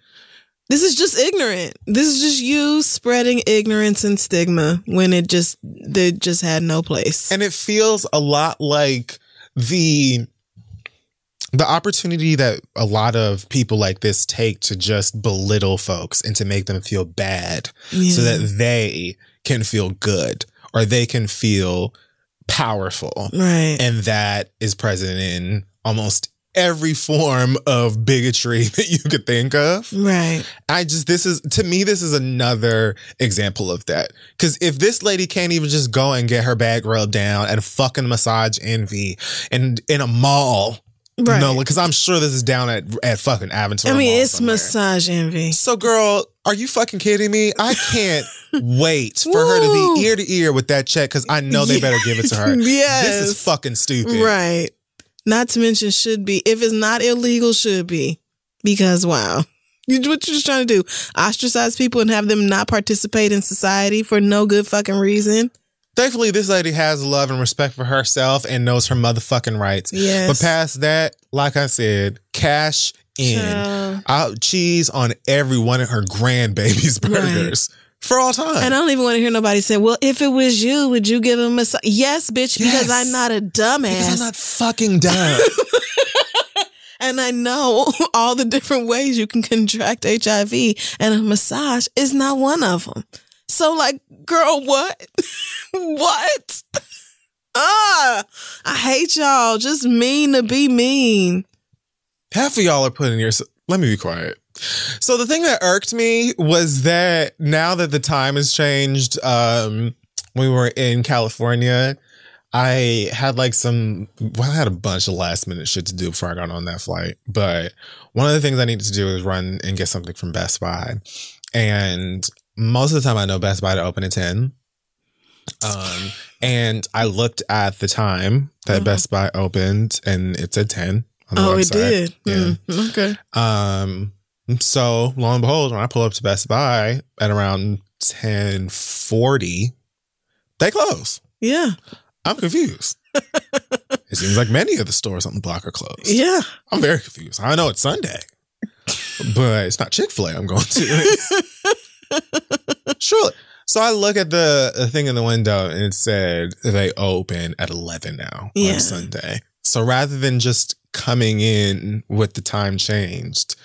This is just ignorant. This is just you spreading ignorance and stigma when it just they just had no place. And it feels a lot like the. The opportunity that a lot of people like this take to just belittle folks and to make them feel bad yeah. so that they can feel good or they can feel powerful. Right. And that is present in almost every form of bigotry that you could think of. Right. I just, this is, to me, this is another example of that. Because if this lady can't even just go and get her bag rubbed down at a fucking Massage Envy and in a mall. Right. No, because I'm sure this is down at at fucking Aventura. I mean, it's somewhere. Massage Envy. So, girl, are you fucking kidding me? I can't wait for Woo. her to be ear to ear with that check because I know they yes. better give it to her. Yes. This is fucking stupid. Right. Not to mention should be. If it's not illegal, should be. Because, wow. You, what you're just trying to do? Ostracize people and have them not participate in society for no good fucking reason? Thankfully, this lady has love and respect for herself and knows her motherfucking rights. Yes. But past that, like I said, cash in. I'll cheese on every one of her grandbaby's burgers right. for all time. And I don't even want to hear nobody say, well, if it was you, would you give him a... So-? Yes, bitch, because yes. I'm not a dumbass. Because I'm not fucking dumb. And I know all the different ways you can contract H I V, and a massage is not one of them. So, like, girl, what? What? Ah, I hate y'all. Just mean to be mean. Half of y'all are putting your... Let me be quiet. So the thing that irked me was that now that the time has changed, um, we were in California, I had like some... Well, I had a bunch of last minute shit to do before I got on that flight. But one of the things I needed to do is run and get something from Best Buy. And... Most of the time I know Best Buy to open at ten. Um, and I looked at the time that uh-huh. Best Buy opened and it said ten on the oh, website. It did? Yeah. Mm, okay. Um, so lo and behold, when I pull up to Best Buy at around ten forty, they close. Yeah. I'm confused. It seems like many of the stores on the block are closed. Yeah. I'm very confused. I know it's Sunday, but it's not Chick-fil-A I'm going to. Surely. So I look at the, the thing in the window and it said they open at eleven now yeah. on Sunday. So rather than just coming in with the time changed,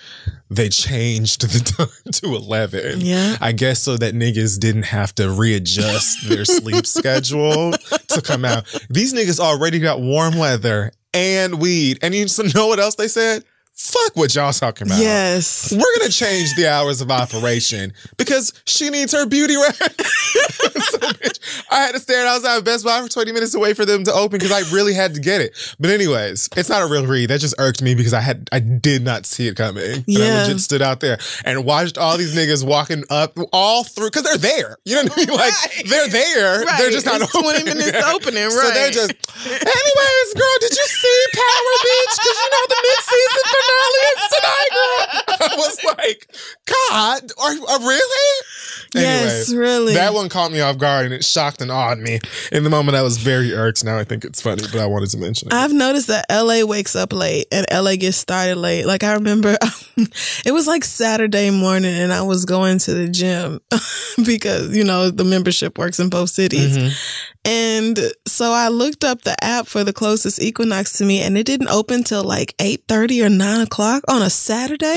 they changed the time to eleven. Yeah. I guess so that niggas didn't have to readjust their sleep schedule to come out. These niggas already got warm weather and weed. And you know what else they said? Fuck what y'all talking about. Yes. We're going to change the hours of operation because she needs her beauty rest. So, bitch, I had to stand outside Best Buy for twenty minutes away for them to open because I really had to get it. But anyways, it's not a real read. That just irked me because I had I did not see it coming. Yeah. And I legit stood out there and watched all these niggas walking up all through because they're there. You know what I mean? Like, right. they're there. Right. They're just not it's opening. twenty minutes yet. Opening, right. So they're just, anyways, girl, did you see Power, bitch? Because you know the mid-season thing. I was like, God, are, are really? Yes, anyway, really. That one caught me off guard and it shocked and awed me. In the moment, I was very irked. Now I think it's funny, but I wanted to mention it. I've noticed that L A wakes up late and L A gets started late. Like, I remember it was like Saturday morning and I was going to the gym because, you know, the membership works in both cities. Mm-hmm. And so I looked up the app for the closest Equinox to me, and it didn't open till like eight thirty or nine o'clock on a Saturday.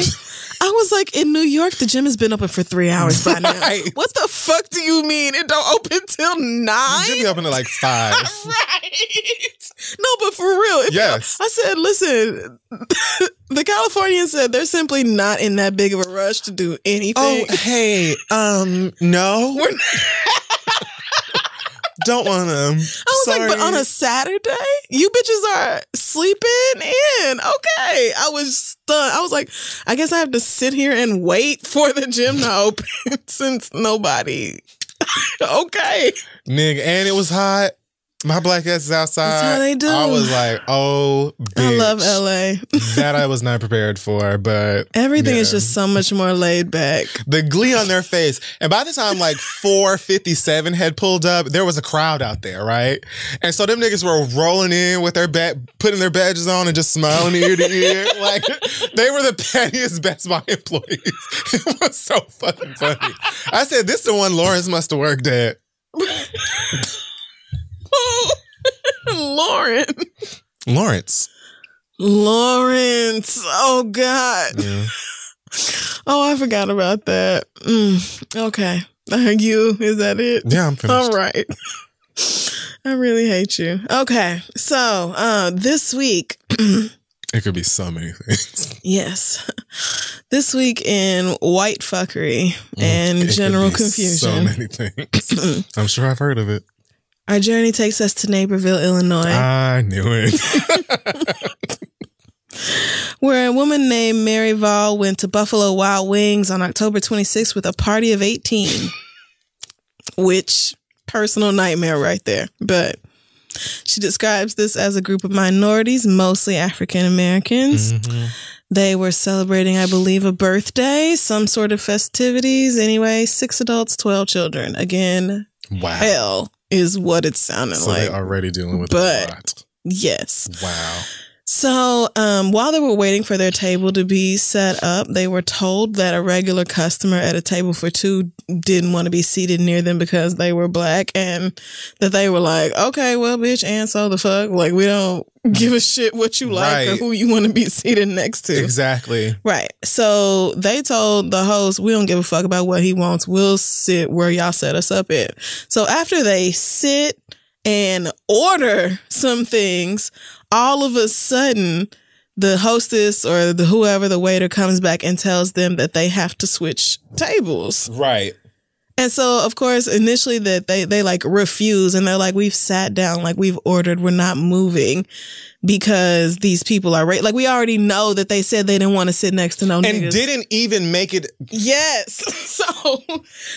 I was like, in New York, the gym has been open for three hours by now. Right. What the fuck do you mean it don't open till nine? The gym be open at like five. Right. No, but for real. Yes. I said, listen, the Californians said they're simply not in that big of a rush to do anything. Oh, hey, um, no. We're not. Don't want to. I was Sorry. like, but on a Saturday? You bitches are sleeping in. Okay. I was stunned. I was like, I guess I have to sit here and wait for the gym to open since nobody. Okay. Nigga, and it was hot. My black ass is outside. That's how they do. I was like, oh, bitch. I love L A. That I was not prepared for, but... Everything yeah. is just so much more laid back. The glee on their face. And by the time, like, four fifty-seven had pulled up, there was a crowd out there, right? And so them niggas were rolling in with their back, putting their badges on and just smiling ear to ear. Like, they were the pettiest Best Buy employees. It was so fucking funny. I said, this the one Lawrence must have worked at. Lauren. Lawrence. Lawrence. Oh, God. Yeah. Oh, I forgot about that. Mm, okay. Thank you. Is that it? Yeah, I'm finished. All right. I really hate you. Okay. So, uh, this week... It could be so many things. Yes. This week in white fuckery mm, and general confusion. So many things. I'm sure I've heard of it. Our journey takes us to Naperville, Illinois. I knew it. Where a woman named Mary Vall went to Buffalo Wild Wings on October twenty-sixth with a party of eighteen. Which, personal nightmare right there. But she describes this as a group of minorities, mostly African Americans. Mm-hmm. They were celebrating, I believe, a birthday, some sort of festivities. Anyway, six adults, twelve children. Again, wow. Hell. Is what it sounded so like. So they're already dealing with but, a lot. Yes. Wow. So um, while they were waiting for their table to be set up, they were told that a regular customer at a table for two didn't want to be seated near them because they were black, and that they were like, okay, well, bitch, and so the fuck? Like, we don't give a shit what you like right. or who you want to be seated next to. Exactly. Right. So they told the host, we don't give a fuck about what he wants. We'll sit where y'all set us up at. So after they sit and order some things, all of a sudden, the hostess or the whoever, the waiter, comes back and tells them that they have to switch tables. Right. And so, of course, initially that they, they like refuse and they're like, we've sat down, like we've ordered, we're not moving because these people are right. Like we already know that they said they didn't want to sit next to no and niggas. And didn't even make it. Yes. So,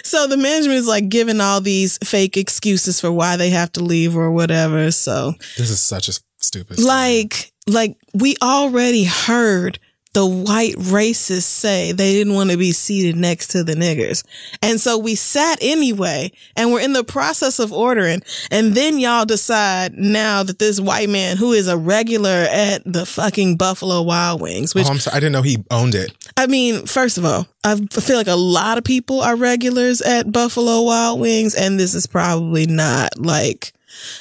so the management is like giving all these fake excuses for why they have to leave or whatever. So this is such a stupid story. Like, like we already heard the white racists say they didn't want to be seated next to the niggers. And so we sat anyway, and we're in the process of ordering. And then y'all decide now that this white man who is a regular at the fucking Buffalo Wild Wings, which oh, I'm sorry. I didn't know he owned it. I mean, first of all, I feel like a lot of people are regulars at Buffalo Wild Wings, and this is probably not like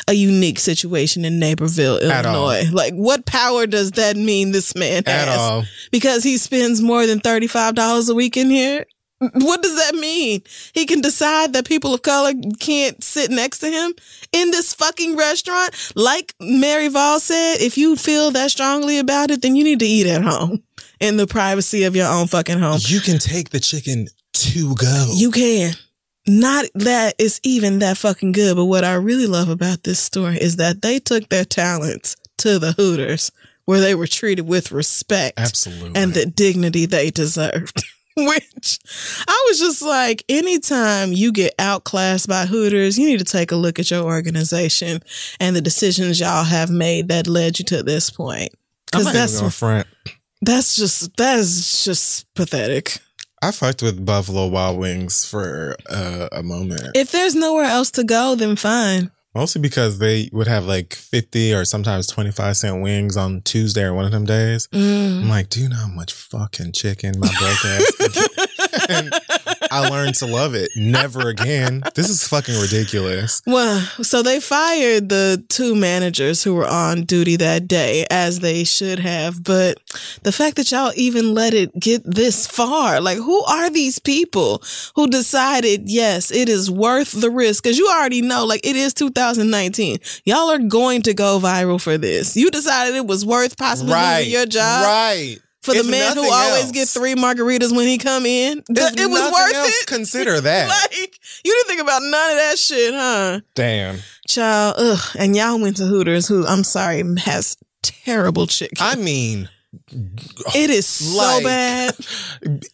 a unique situation in Naperville, Illinois. Like, what power does that mean this man has? At all. Because he spends more than thirty-five dollars a week in here? What does that mean? He can decide that people of color can't sit next to him in this fucking restaurant? Like Mary Vall said, if you feel that strongly about it, then you need to eat at home in the privacy of your own fucking home. You can take the chicken to go. You can. Not that it's even that fucking good, but what I really love about this story is that they took their talents to the Hooters, where they were treated with respect. Absolutely. And the dignity they deserved. Which I was just like, anytime you get outclassed by Hooters, you need to take a look at your organization and the decisions y'all have made that led you to this point. Because that's even front. That's just that's just pathetic. I fucked with Buffalo Wild Wings for uh, a moment. If there's nowhere else to go, then fine. Mostly because they would have like fifty or sometimes twenty-five cent wings on Tuesday or one of them days. Mm. I'm like, do you know how much fucking chicken my broke ass? And I learned to love it. Never again. This is fucking ridiculous. Well, so they fired the two managers who were on duty that day, as they should have. But the fact that y'all even let it get this far, like, who are these people who decided, yes, it is worth the risk? Because you already know, like, it is two thousand nineteen. Y'all are going to go viral for this. You decided it was worth possibly right, losing your job. Right. For it's the man who always else. Get three margaritas when he come in. It's it was worth else. It. Consider that. Like, you didn't think about none of that shit, huh? Damn. Child, ugh. And y'all went to Hooters, who, I'm sorry, has terrible chicken. I mean... It is like, so bad.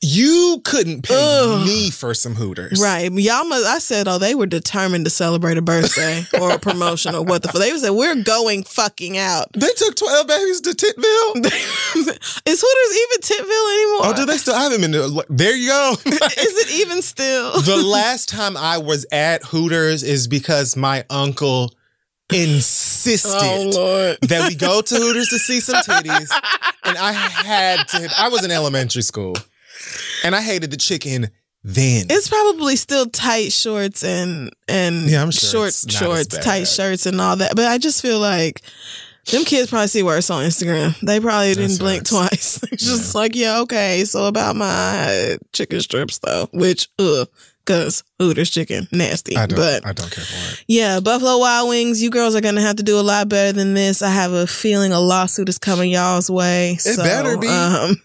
You couldn't pay Ugh. me for some Hooters, right? Y'all must, I said, oh, they were determined to celebrate a birthday or a promotion or what the fuck. They said we're going fucking out. They took twelve babies to Titville. Is Hooters even Titville anymore? Oh, do they still? I haven't been to, there. You go. Like, is it even still? The last time I was at Hooters is because my uncle insisted oh, that we go to Hooters to see some titties. And I had to, I was in elementary school and I hated the chicken then. It's probably still tight shorts and, and yeah, I'm sure short shorts, tight shirts and all that. But I just feel like them kids probably see worse on Instagram. They probably didn't That's blink right. twice. Just yeah. like, yeah, okay. So about my chicken strips though, which, ugh. Because Hooters chicken, nasty. I don't, but, I don't care for it. Yeah, Buffalo Wild Wings, you girls are going to have to do a lot better than this. I have a feeling a lawsuit is coming y'all's way. It so, better be. Um,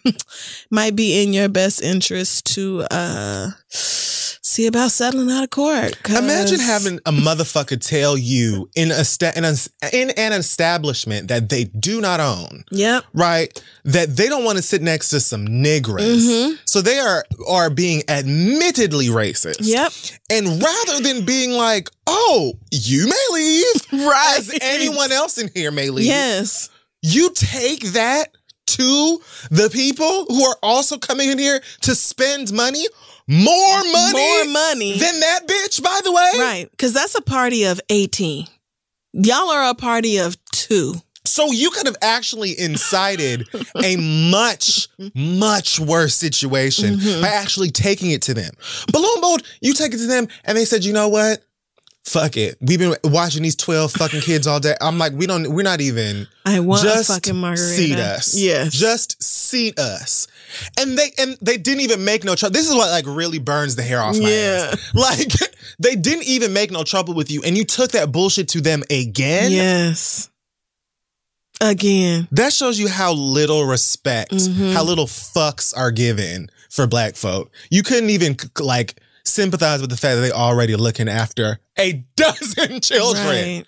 might be in your best interest to uh, see about settling out of court. Cause... Imagine having a motherfucker tell you in, a sta- in, a, in an establishment that they do not own. Yep. Right? That they don't want to sit next to some niggas. Mm-hmm. So they are, are being admittedly racist. Yep. And rather than being like, oh, you may leave, right, as anyone else in here may leave, yes, you take that to the people who are also coming in here to spend money. More money. More money. Than that bitch, by the way. Right. Because that's a party of eighteen. Y'all are a party of two. So you could have actually incited a much, much worse situation mm-hmm. by actually taking it to them. But lo and behold, you take it to them and they said, you know what? Fuck it. We've been watching these twelve fucking kids all day. I'm like, we don't, we're not even. I want just a fucking margarita. Seat us. Yes. Just seat us. And they, and they didn't even make no trouble. This is what like really burns the hair off my yeah. ass. Like they didn't even make no trouble with you. And you took that bullshit to them again. Yes. Again. That shows you how little respect, mm-hmm. how little fucks are given for black folk. You couldn't even like sympathize with the fact that they already looking after a dozen children. Right.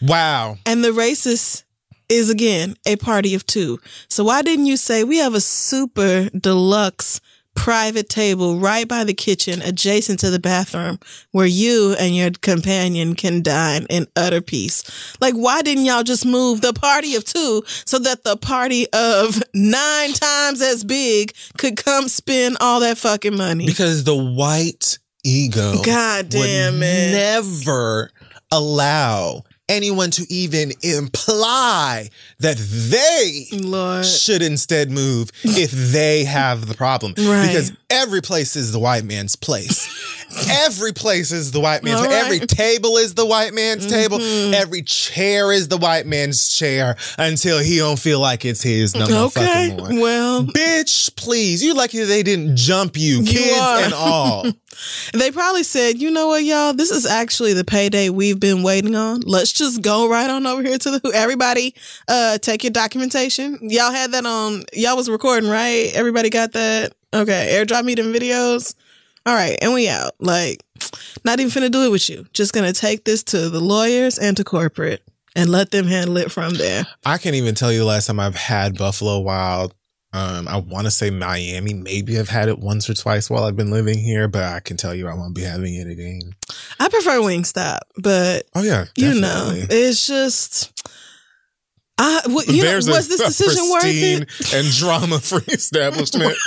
Wow. And the racist is, again, a party of two. So why didn't you say we have a super deluxe private table right by the kitchen adjacent to the bathroom where you and your companion can dine in utter peace? Like, why didn't y'all just move the party of two so that the party of nine times as big could come spend all that fucking money? Because the white ego God damn would it. never allow anyone to even imply that they Lord. should instead move if they have the problem. Right. Because every place is the white man's place. Every place is the white man's. Right. Every table is the white man's mm-hmm. table. Every chair is the white man's chair until he don't feel like it's his number okay. fucking one. Well, bitch, please. You're lucky they didn't jump you, you kids are. and all. They probably said, you know what, y'all? This is actually the payday we've been waiting on. Let's just go right on over here to the everybody. Uh, take your documentation. Y'all had that on. Y'all was recording, right? Everybody got that. Okay, airdrop me them videos. All right, and we out. Like, not even finna do it with you. Just gonna take this to the lawyers and to corporate and let them handle it from there. I can't even tell you the last time I've had Buffalo Wild. Um, I want to say Miami. Maybe I've had it once or twice while I've been living here, but I can tell you I won't be having it again. I prefer Wingstop, but oh yeah, definitely. You know, it's just I. W- you There's know, was a, this decision a pristine worth it? And drama-free establishment.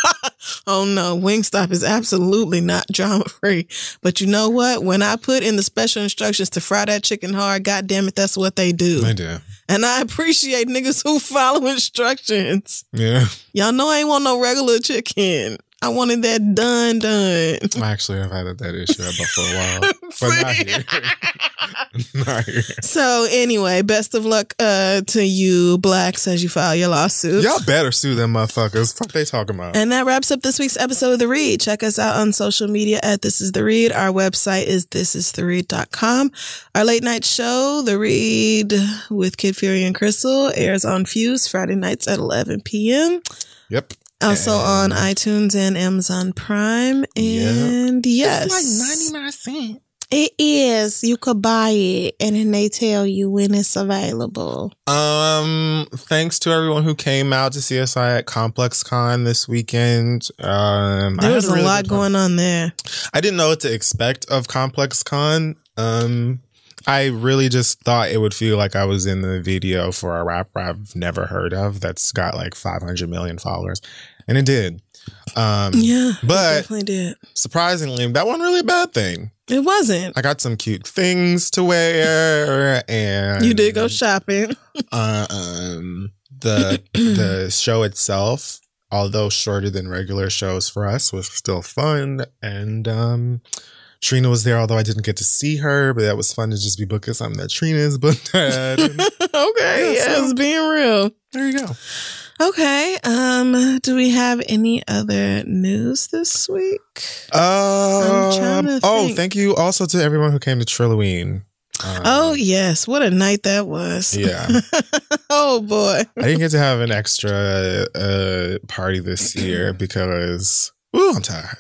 Oh no, Wingstop is absolutely not drama-free. But you know what? When I put in the special instructions to fry that chicken hard, God damn it, that's what they do. They do. And I appreciate niggas who follow instructions. Yeah. Y'all know I ain't want no regular chicken. I wanted that done, done. Actually, I've had that issue at Buffalo Wild Wings, but not here. Not here. So anyway, best of luck uh, to you, Blacks, as you file your lawsuit. Y'all better sue them motherfuckers. Fuck they talking about. And that wraps up this week's episode of The Read. Check us out on social media at This Is The Read. Our website is this is the read dot com. Our late night show, The Read with Kid Fury and Crystal, airs on Fuse Friday nights at eleven p.m. Yep. Also and on iTunes and Amazon Prime. And yeah. yes. It's like ninety-nine cents. It is. You could buy it and then they tell you when it's available. Um, thanks to everyone who came out to see us at ComplexCon this weekend. Um, there was a really lot going on there. I didn't know what to expect of ComplexCon. Um, I really just thought it would feel like I was in the video for a rapper I've never heard of that's got like five hundred million followers. And it did. Um, yeah, but it definitely did. Surprisingly, that wasn't really a bad thing. It wasn't. I got some cute things to wear. And you did go shopping. uh, um, the the show itself, although shorter than regular shows for us, was still fun. And um Trina was there, although I didn't get to see her, but that was fun to just be booking something that Trina's booked at. Okay, yeah, yes, so, being real. There you go. Okay, um, do we have any other news this week? Uh, I'm trying to oh, think. Thank you also to everyone who came to Trilloween. Um, oh, yes. What a night that was. Yeah. Oh, boy. I didn't get to have an extra uh, party this year because, ooh, I'm tired.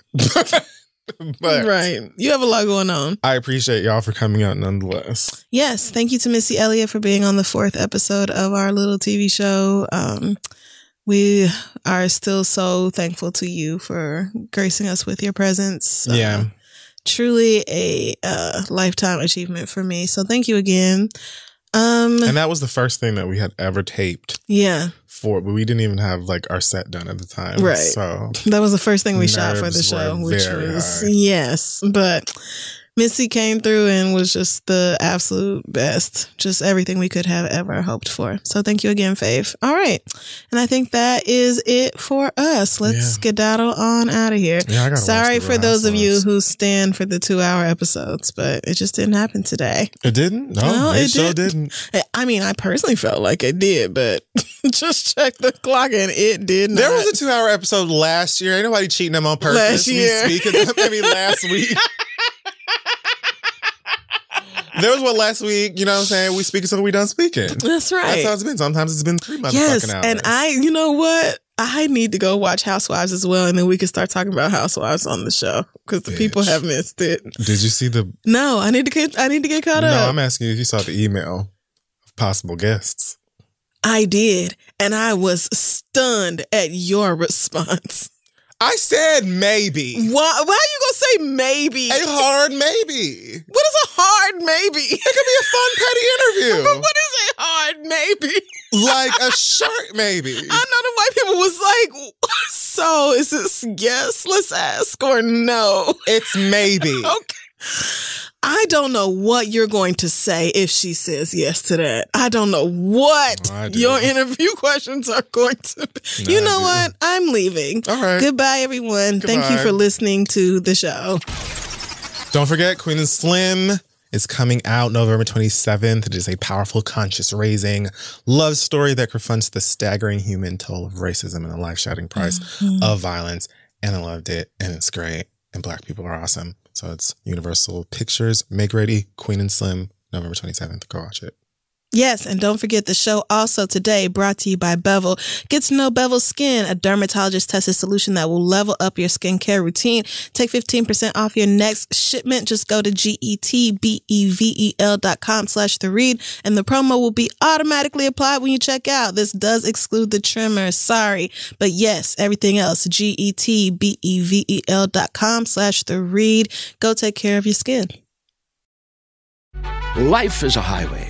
But right. You have a lot going on. I appreciate y'all for coming out nonetheless. Yes. Thank you to Missy Elliott for being on the fourth episode of our little T V show. Um, we are still so thankful to you for gracing us with your presence. Um, yeah. Truly a uh, lifetime achievement for me. So thank you again. Um, and that was the first thing that we had ever taped. Yeah. For, but we didn't even have like our set done at the time, right? So that was the first thing we shot for the show, which was high. Yes. But Missy came through and was just the absolute best, just everything we could have ever hoped for. So thank you again, Fave. All right, and I think that is it for us. Let's yeah. skedaddle on out of here. Yeah, I gotta Sorry for those of you who stand for the two-hour episodes, but it just didn't happen today. It didn't. No, no it, it sure didn't. didn't. I mean, I personally felt like it did, but. Just check the clock and it did not. There was a two-hour episode last year. Ain't nobody cheating them on purpose. Last year. We speak of them. I mean, last week. There was one last week, you know what I'm saying? We speak until we done speaking. That's right. That's how it's been. Sometimes it's been three motherfucking yes, hours. And I, you know what? I need to go watch Housewives as well, and then we can start talking about Housewives on the show because the Bitch. people have missed it. Did you see the... No, I need to get, I need to get caught no, up. No, I'm asking you if you saw the email of possible guests. I did, and I was stunned at your response. I said maybe. Why, why are you going to say maybe? A hard maybe. What is a hard maybe? It could be a fun, petty interview. But what is a hard maybe? Like a shirt maybe. I know the white people was like, so is this yes, let's ask, or no? It's maybe. Okay. I don't know what you're going to say if she says yes to that. I don't know what oh, your interview questions are going to be. No, you know what? I'm leaving. All right. Goodbye, everyone. Goodbye. Thank you for listening to the show. Don't forget, Queen and Slim is coming out November twenty-seventh. It is a powerful, conscious-raising love story that confronts the staggering human toll of racism and the life-shattering price mm-hmm. of violence. And I loved it, and it's great, and Black people are awesome. So it's Universal Pictures, Make Ready, Queen and Slim, November twenty-seventh. Go watch it. Yes, and don't forget the show also today, brought to you by Bevel. Get to know Bevel Skin, a dermatologist-tested solution that will level up your skincare routine. Take fifteen percent off your next shipment. Just go to G E T B E V E L dot com slash the read, and the promo will be automatically applied when you check out. This does exclude the trimmer, sorry. But yes, everything else, G E T B E V E L dot com slash the read. Go take care of your skin. Life is a highway.